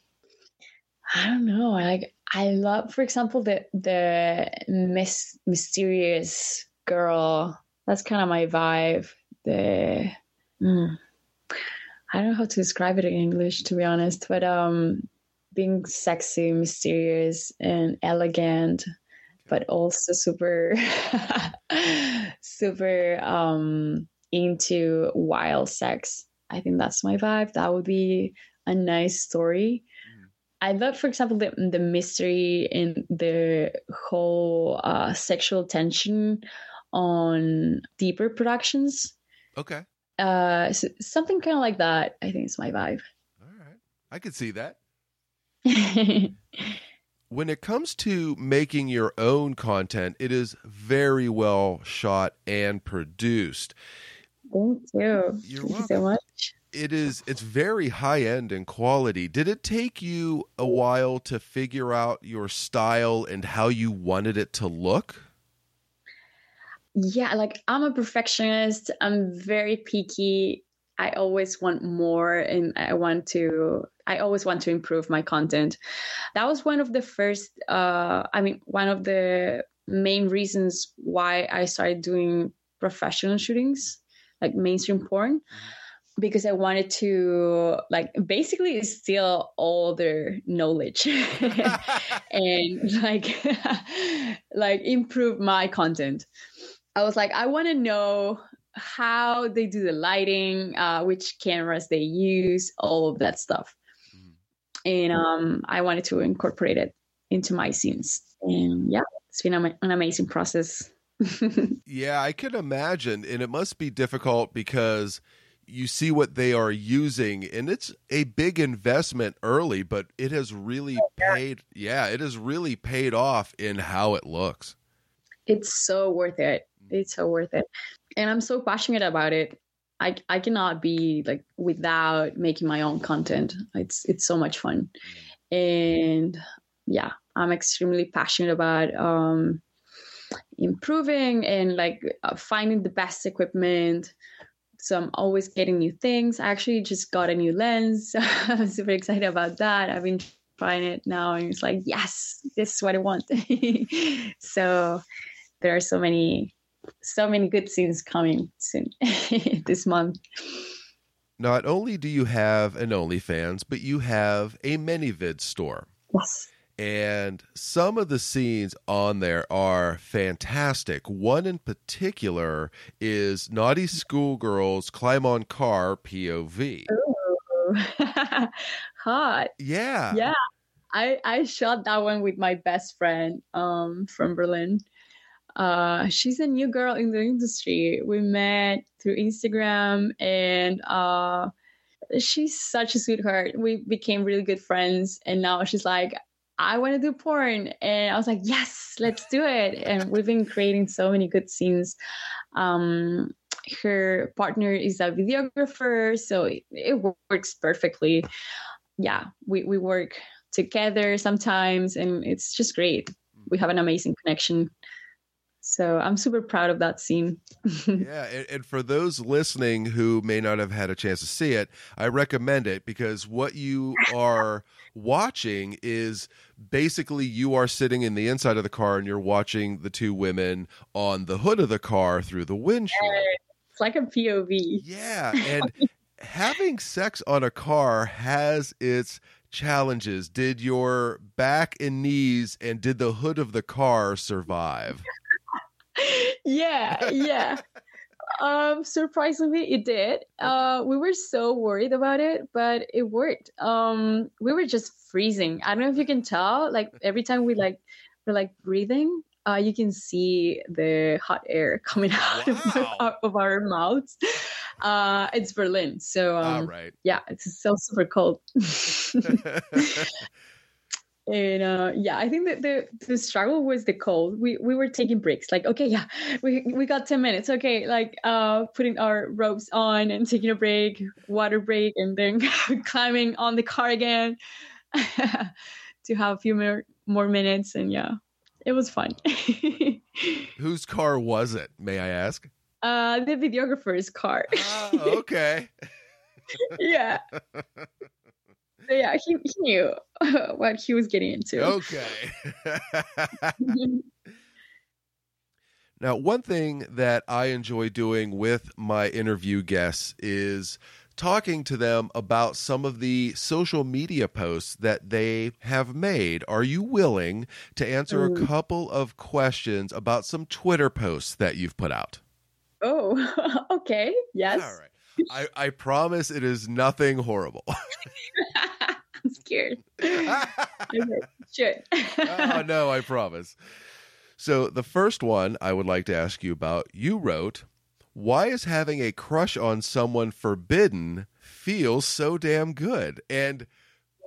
I don't know. Like I love, for example, the the mis- mysterious girl. That's kind of my vibe. The mm, I don't know how to describe it in English, to be honest. But um, being sexy, mysterious, and elegant. But also super, super um, into wild sex. I think that's my vibe. That would be a nice story. Mm. I love, for example, the, the mystery and the whole uh, sexual tension on deeper productions. Okay. Uh, so something kind of like that, I think, is my vibe. All right. I could see that. When it comes to making your own content, it is very well shot and produced. Thank you. You're welcome. Thank you so much. It is, it's very high end in quality. Did it take you a while to figure out your style and how you wanted it to look? Yeah, like I'm a perfectionist. I'm very picky. I always want more and I want to, I always want to improve my content. That was one of the first, uh, I mean, one of the main reasons why I started doing professional shootings, like mainstream porn, because I wanted to, like, basically steal all their knowledge and like, like improve my content. I was like, I want to know how they do the lighting, uh, which cameras they use, all of that stuff. Mm. And um, I wanted to incorporate it into my scenes. And yeah, it's been an amazing process. Yeah, I can imagine. And it must be difficult because you see what they are using and it's a big investment early, but it has really oh, yeah. paid. Yeah, it has really paid off in how it looks. It's so worth it. It's so worth it. And I'm so passionate about it. I I cannot be like without making my own content. It's it's so much fun. And yeah, I'm extremely passionate about um, improving and like uh, finding the best equipment, So I'm always getting new things. I actually just got a new lens. I'm super excited about that. I've been trying it now and it's like, yes, this is what I want. So there are so many, so many good things coming soon this month. Not only do you have an OnlyFans, but you have a ManyVid store. Yes. And some of the scenes on there are fantastic. One in particular is Naughty Schoolgirls Climb on Car P O V. Ooh. Hot. Yeah. Yeah. I, I shot that one with my best friend um, from Berlin. Uh, she's a new girl in the industry. We met through Instagram, and uh, she's such a sweetheart. We became really good friends, and now she's like, I want to do porn. And I was like, yes, let's do it. And we've been creating so many good scenes. Um, her partner is a videographer, so it, it works perfectly. Yeah, we, we work together sometimes, and it's just great. We have an amazing connection. So I'm super proud of that scene. Yeah. And, and for those listening who may not have had a chance to see it, I recommend it, because what you are watching is basically you are sitting in the inside of the car and you're watching the two women on the hood of the car through the windshield. It's like a P O V. Yeah. And having sex on a car has its challenges. Did your back and knees and did the hood of the car survive? Yeah, yeah. Um, surprisingly, it did. Uh, we were so worried about it, but it worked. Um, we were just freezing. I don't know if you can tell. Like every time we like we're like breathing, uh, you can see the hot air coming out wow. of, of our mouths. Uh, it's Berlin, so um, All right. yeah, it's so super cold. And uh, yeah, I think that the, the struggle was the cold. We we were taking breaks, like, okay, yeah, we we got ten minutes. Okay, like uh, putting our ropes on and taking a break, water break, and then climbing on the car again to have a few more, more minutes. And yeah, it was fun. Whose car was it, may I ask? Uh, the videographer's car. Ah, okay. Yeah. So yeah, he, he knew what he was getting into. Okay. Now, one thing that I enjoy doing with my interview guests is talking to them about some of the social media posts that they have made. Are you willing to answer a couple of questions about some Twitter posts that you've put out? Oh, okay. Yes. All right. I, I promise it is nothing horrible. I'm scared. Okay, sure. Oh, no, I promise. So the first one I would like to ask you about, you wrote, why is having a crush on someone forbidden feels so damn good? And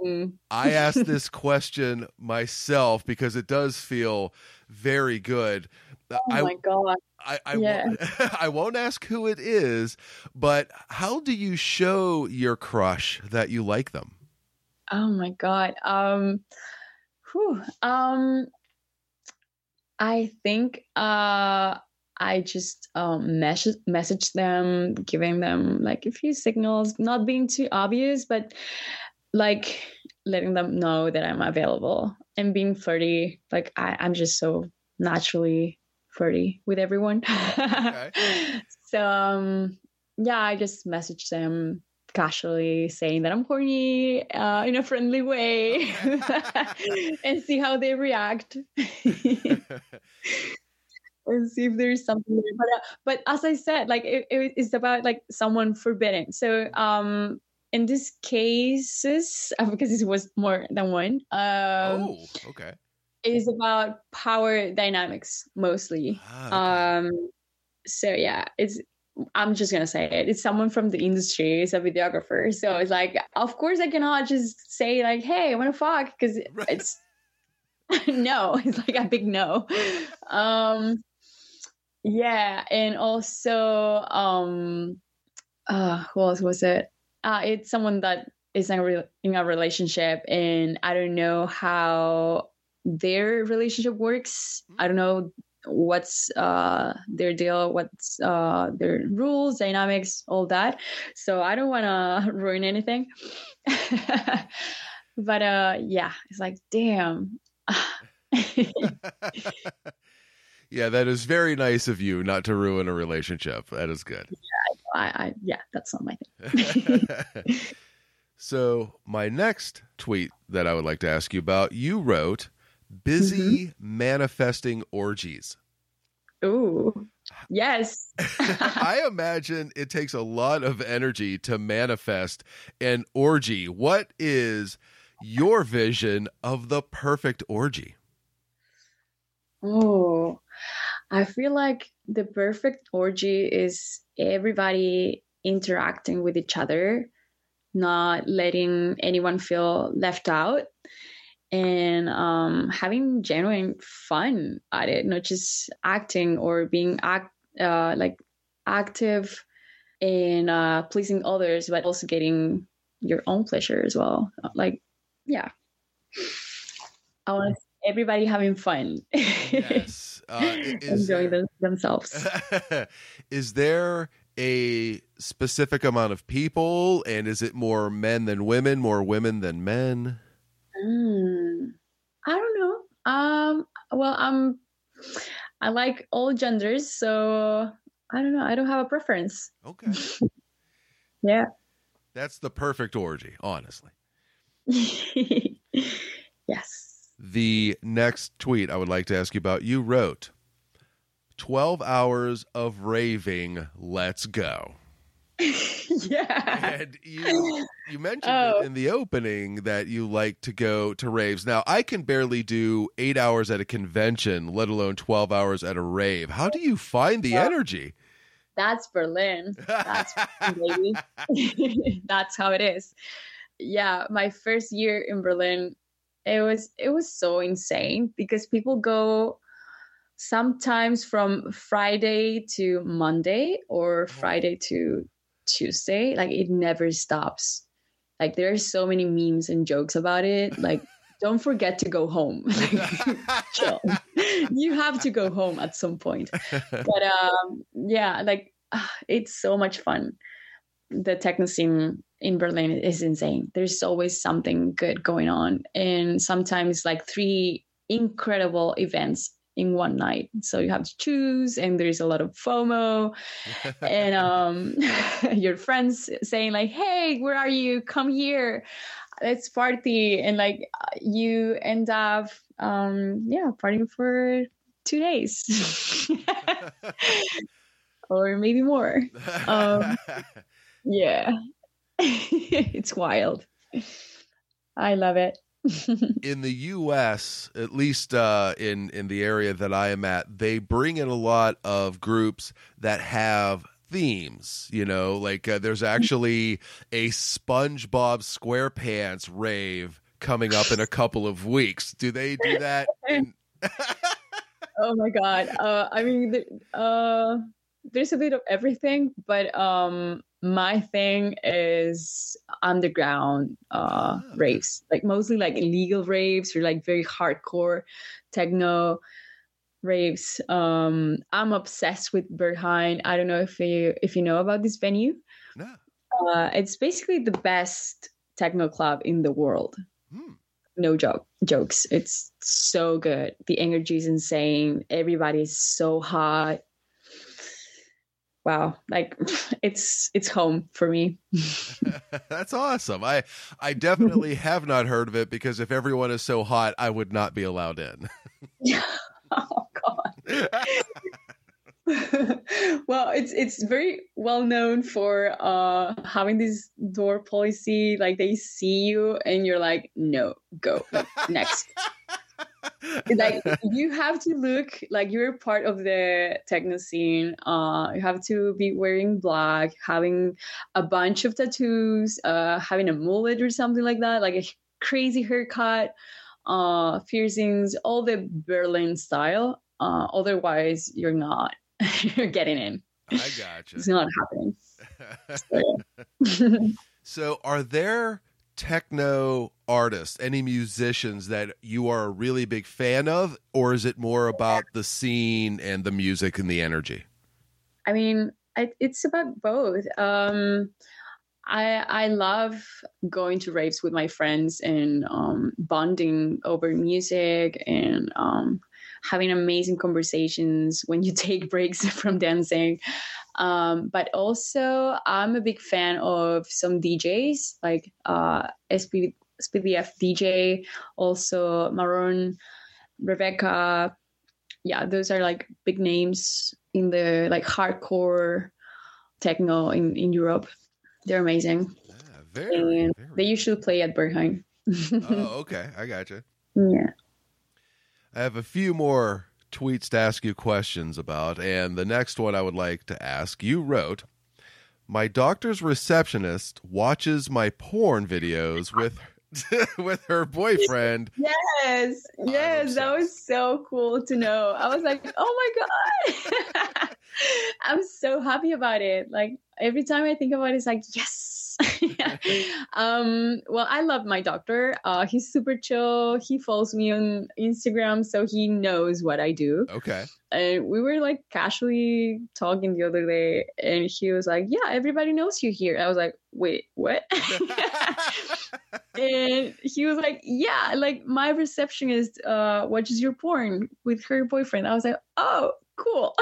mm. I asked this question myself because it does feel very good. Oh I, my God. I, I, yeah. won't, I won't ask who it is, but how do you show your crush that you like them? Oh my God. Um, whew, um, I think uh, I just um, mes- message them, giving them like a few signals, not being too obvious, but like letting them know that I'm available and being flirty. Like I, I'm just so naturally flirty with everyone. Okay. So um yeah I just message them casually saying that I'm horny uh in a friendly way. Okay. And see how they react. And see if there's something there. But, uh, but as I said, like it, it, it's about like someone forbidden, so um in these cases, because it was more than one, um oh okay is about power dynamics mostly. Ah, okay. Um, so yeah, it's, I'm just going to say it. It's someone from the industry. It's a videographer. So it's like, of course I cannot just say like, hey, I want to fuck. Cause right. it's no, it's like a big no. Um, yeah. And also, um, uh, who else was it? Uh, it's someone that is in a, re- in a relationship, and I don't know how their relationship works. I don't know what's uh, their deal, what's uh, their rules, dynamics, all that. So I don't want to ruin anything. But uh, yeah, it's like, damn. Yeah, that is very nice of you not to ruin a relationship. That is good. Yeah, I, I, yeah that's not my thing. So my next tweet that I would like to ask you about, you wrote, busy mm-hmm. manifesting orgies. Ooh, yes. I imagine it takes a lot of energy to manifest an orgy. What is your vision of the perfect orgy? Oh, I feel like the perfect orgy is everybody interacting with each other, not letting anyone feel left out, and um, having genuine fun at it, not just acting or being act uh, like active in uh, pleasing others, but also getting your own pleasure as well. Like, yeah, I want to everybody having fun. Yes. Uh, is, enjoying them, themselves. Is there a specific amount of people, and is it more men than women, more women than men? Mm, I don't know. Um, well, I'm, I like all genders, so I don't know. I don't have a preference. Okay. Yeah. That's the perfect orgy, honestly. Yes. The next tweet I would like to ask you about, you wrote, twelve hours of raving, let's go. Yeah. And you, you mentioned oh. it in the opening that you like to go to raves. Now, I can barely do eight hours at a convention, let alone twelve hours at a rave. How do you find the yeah. energy? That's Berlin. That's Berlin, baby. That's how it is. Yeah, my first year in Berlin, It was it was so insane because people go sometimes from Friday to Monday or Friday to Tuesday. Like, it never stops. Like, there are so many memes and jokes about it. Like, don't forget to go home. Like, chill. You have to go home at some point. But um, yeah, like, it's so much fun. The techno scene in Berlin is insane. There's always something good going on. And sometimes like three incredible events in one night. So you have to choose, and there's a lot of FOMO and um, your friends saying like, hey, where are you? Come here. Let's party. And like you end up, um, yeah, partying for two days or maybe more. Um, yeah. It's wild. I love it. In the U S, at least uh, in, in the area that I am at, they bring in a lot of groups that have themes, you know, like uh, there's actually a SpongeBob SquarePants rave coming up in a couple of weeks. Do they do that? In- Oh, my God. Uh, I mean, th- uh, there's a bit of everything, but um my thing is underground uh, oh. raves, like mostly like illegal raves or like very hardcore techno raves. Um, I'm obsessed with Berghain. I don't know if you if you know about this venue. No. Uh, it's basically the best techno club in the world. Hmm. No joke jokes. It's so good. The energy is insane. Everybody's so hot. Wow. Like it's, it's home for me. That's awesome. I, I definitely have not heard of it because if everyone is so hot, I would not be allowed in. Oh God. Well, it's, it's very well known for, uh, having this door policy. Like they see you and you're like, no, go like, next. Like you have to look like you're part of the techno scene. Uh, you have to be wearing black, having a bunch of tattoos, uh, having a mullet or something like that, like a crazy haircut, uh, piercings, all the Berlin style. Uh, otherwise, you're not you're getting in. I gotcha. It's not happening. So, so are there techno artists, any musicians that you are a really big fan of, or is it more about the scene and the music and the energy? I mean, it, it's about both. Um, I, I love going to raves with my friends and um, bonding over music and um, having amazing conversations when you take breaks from dancing. Um, but also, I'm a big fan of some D Js like uh, Spdf D J, also Maron, Rebecca. Yeah, those are like big names in the like hardcore techno in, in Europe. They're amazing. Yeah, very, and very. They usually play at Berghain. Oh, okay. I gotcha. Yeah. I have a few more tweets to ask you questions about, and the next one I would like to ask. You wrote, "My doctor's receptionist watches my porn videos with with her boyfriend." Yes, yes, that was so cool to know. I was like, "Oh my god!" I'm so happy about it. Like every time I think about it, it's like, yes. um, well, I love my doctor. Uh, he's super chill. He follows me on Instagram, so he knows what I do. Okay. And we were like casually talking the other day, and he was like, "Yeah, everybody knows you here." I was like, "Wait, what?" And he was like, "Yeah, like my receptionist uh, watches your porn with her boyfriend." I was like, "Oh, cool."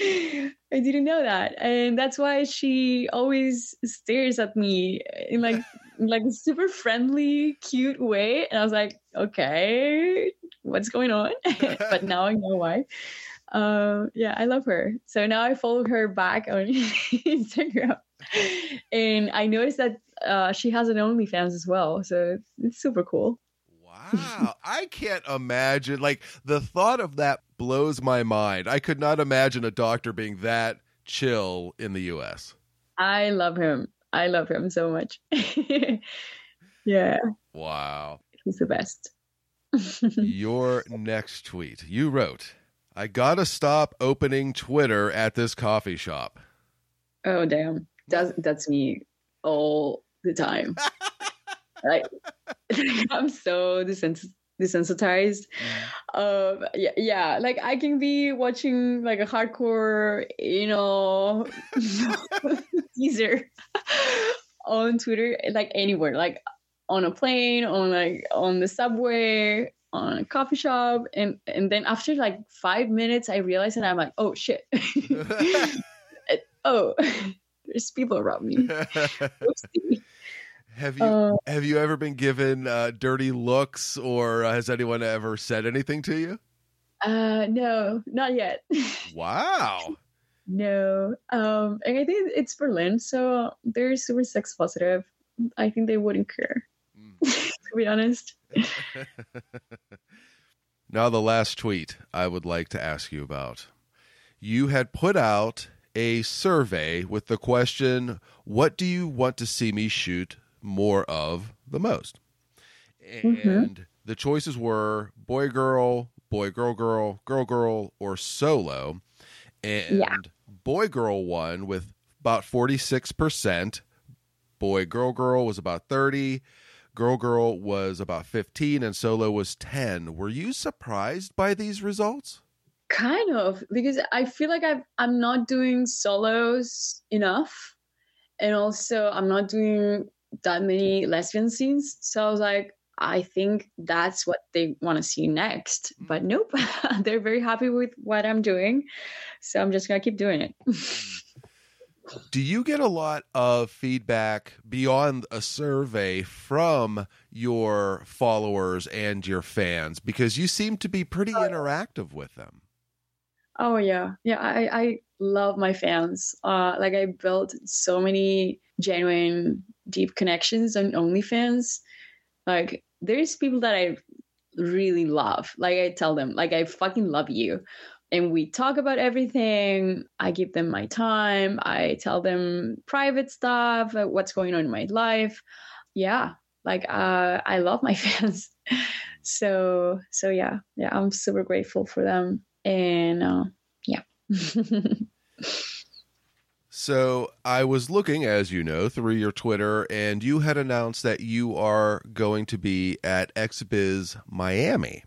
I didn't know that, and that's why she always stares at me in like like a super friendly, cute way. And I was like, okay, what's going on? But now I know why. Um, yeah, I love her. So now I follow her back on Instagram, and I noticed that uh, she has an OnlyFans as well. So it's, it's super cool. Wow, I can't imagine. Like the thought of that blows my mind. I could not imagine a doctor being that chill in the U S. I love him. I love him so much. Yeah. Wow. He's the best. Your next tweet. You wrote, "I gotta stop opening Twitter at this coffee shop." Oh, damn. That's, that's me all the time. Like, I'm so desens- desensitized. Mm. Um, yeah, yeah, like I can be watching like a hardcore, you know, teaser on Twitter, like anywhere, like on a plane, on like on the subway, on a coffee shop, and and then after like five minutes, I realize and I'm like, oh shit, oh, there's people around me. Oopsie. Have you uh, have you ever been given uh, dirty looks, or has anyone ever said anything to you? Uh, no, not yet. Wow. No, um, and I think it's Berlin, so they're super sex positive. I think they wouldn't care, mm. to be honest. Now, the last tweet I would like to ask you about. You had put out a survey with the question, "What do you want to see me shoot more of the most?" And mm-hmm. the choices were boy, girl, boy, girl, girl, girl, girl, or solo. And yeah. boy, girl won with about forty-six percent. Boy, girl, girl was about thirty. Girl, girl was about fifteen, and solo was ten. Were you surprised by these results? Kind of, because I feel like I've, I'm not doing solos enough. And also I'm not doing that many lesbian scenes, so I was like, I think that's what they want to see next. But nope, they're very happy with what I'm doing, so I'm just gonna keep doing it. Do you get a lot of feedback beyond a survey from your followers and your fans, because you seem to be pretty oh. interactive with them? Oh yeah, yeah. I, I love my fans. Uh, like I built so many genuine, deep connections on OnlyFans. Like there's people that I really love. Like I tell them, like I fucking love you, and we talk about everything. I give them my time. I tell them private stuff, like what's going on in my life. Yeah, like uh, I love my fans. so so yeah, yeah. I'm super grateful for them. And uh, yeah. So I was looking, as you know, through your Twitter, and you had announced that you are going to be at X B I Z Miami.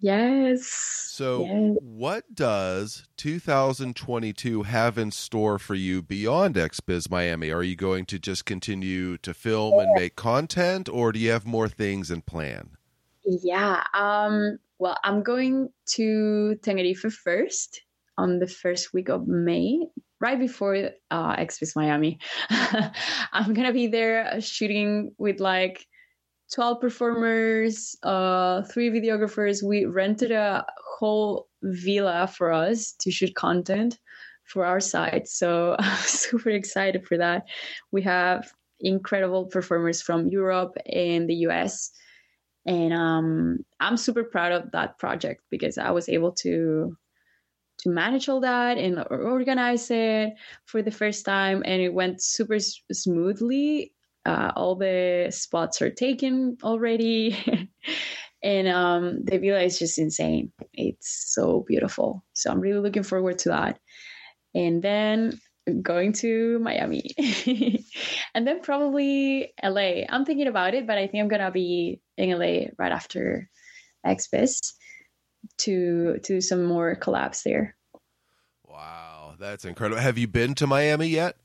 Yes. So yes. What does two thousand twenty-two have in store for you beyond X B I Z Miami? Are you going to just continue to film yeah. and make content, or do you have more things in plan? Yeah. Um, well, I'm going to Tenerife first on the first week of May, right before uh, X B I Z Miami. I'm going to be there shooting with like twelve performers, uh, three videographers. We rented a whole villa for us to shoot content for our site. So I'm super excited for that. We have incredible performers from Europe and the U S. And um, I'm super proud of that project because I was able to to manage all that and organize it for the first time. And it went super s- smoothly. Uh, all the spots are taken already. And um, the villa is just insane. It's so beautiful. So I'm really looking forward to that. And then going to Miami. And then probably L A. I'm thinking about it, but I think I'm going to be in L A right after X B I Z to, to do some more collabs there. Wow, that's incredible. Have you been to Miami yet?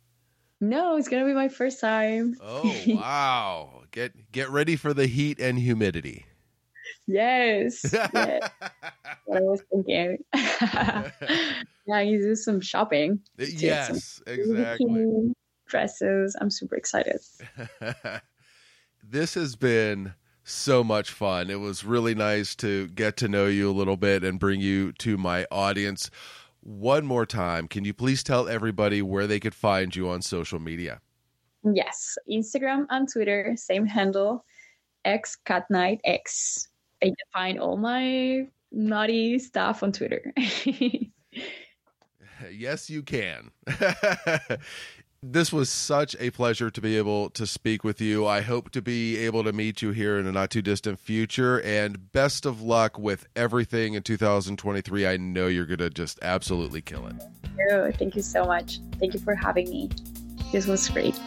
No, it's going to be my first time. Oh, wow. Get get ready for the heat and humidity. Yes. Yes. What I was thinking. Yeah, you do some shopping. Yes, exactly. Dresses. I'm super excited. This has been so much fun. It was really nice to get to know you a little bit and bring you to my audience. One more time, can you please tell everybody where they could find you on social media? Yes, Instagram and Twitter, same handle, x cat night x. I find all my naughty stuff on Twitter. Yes, you can. This was such a pleasure to be able to speak with you. I hope to be able to meet you here in a not too distant future, and best of luck with everything in two thousand twenty-three. I know you're going to just absolutely kill it. Thank you. Thank you so much. Thank you for having me. This was great.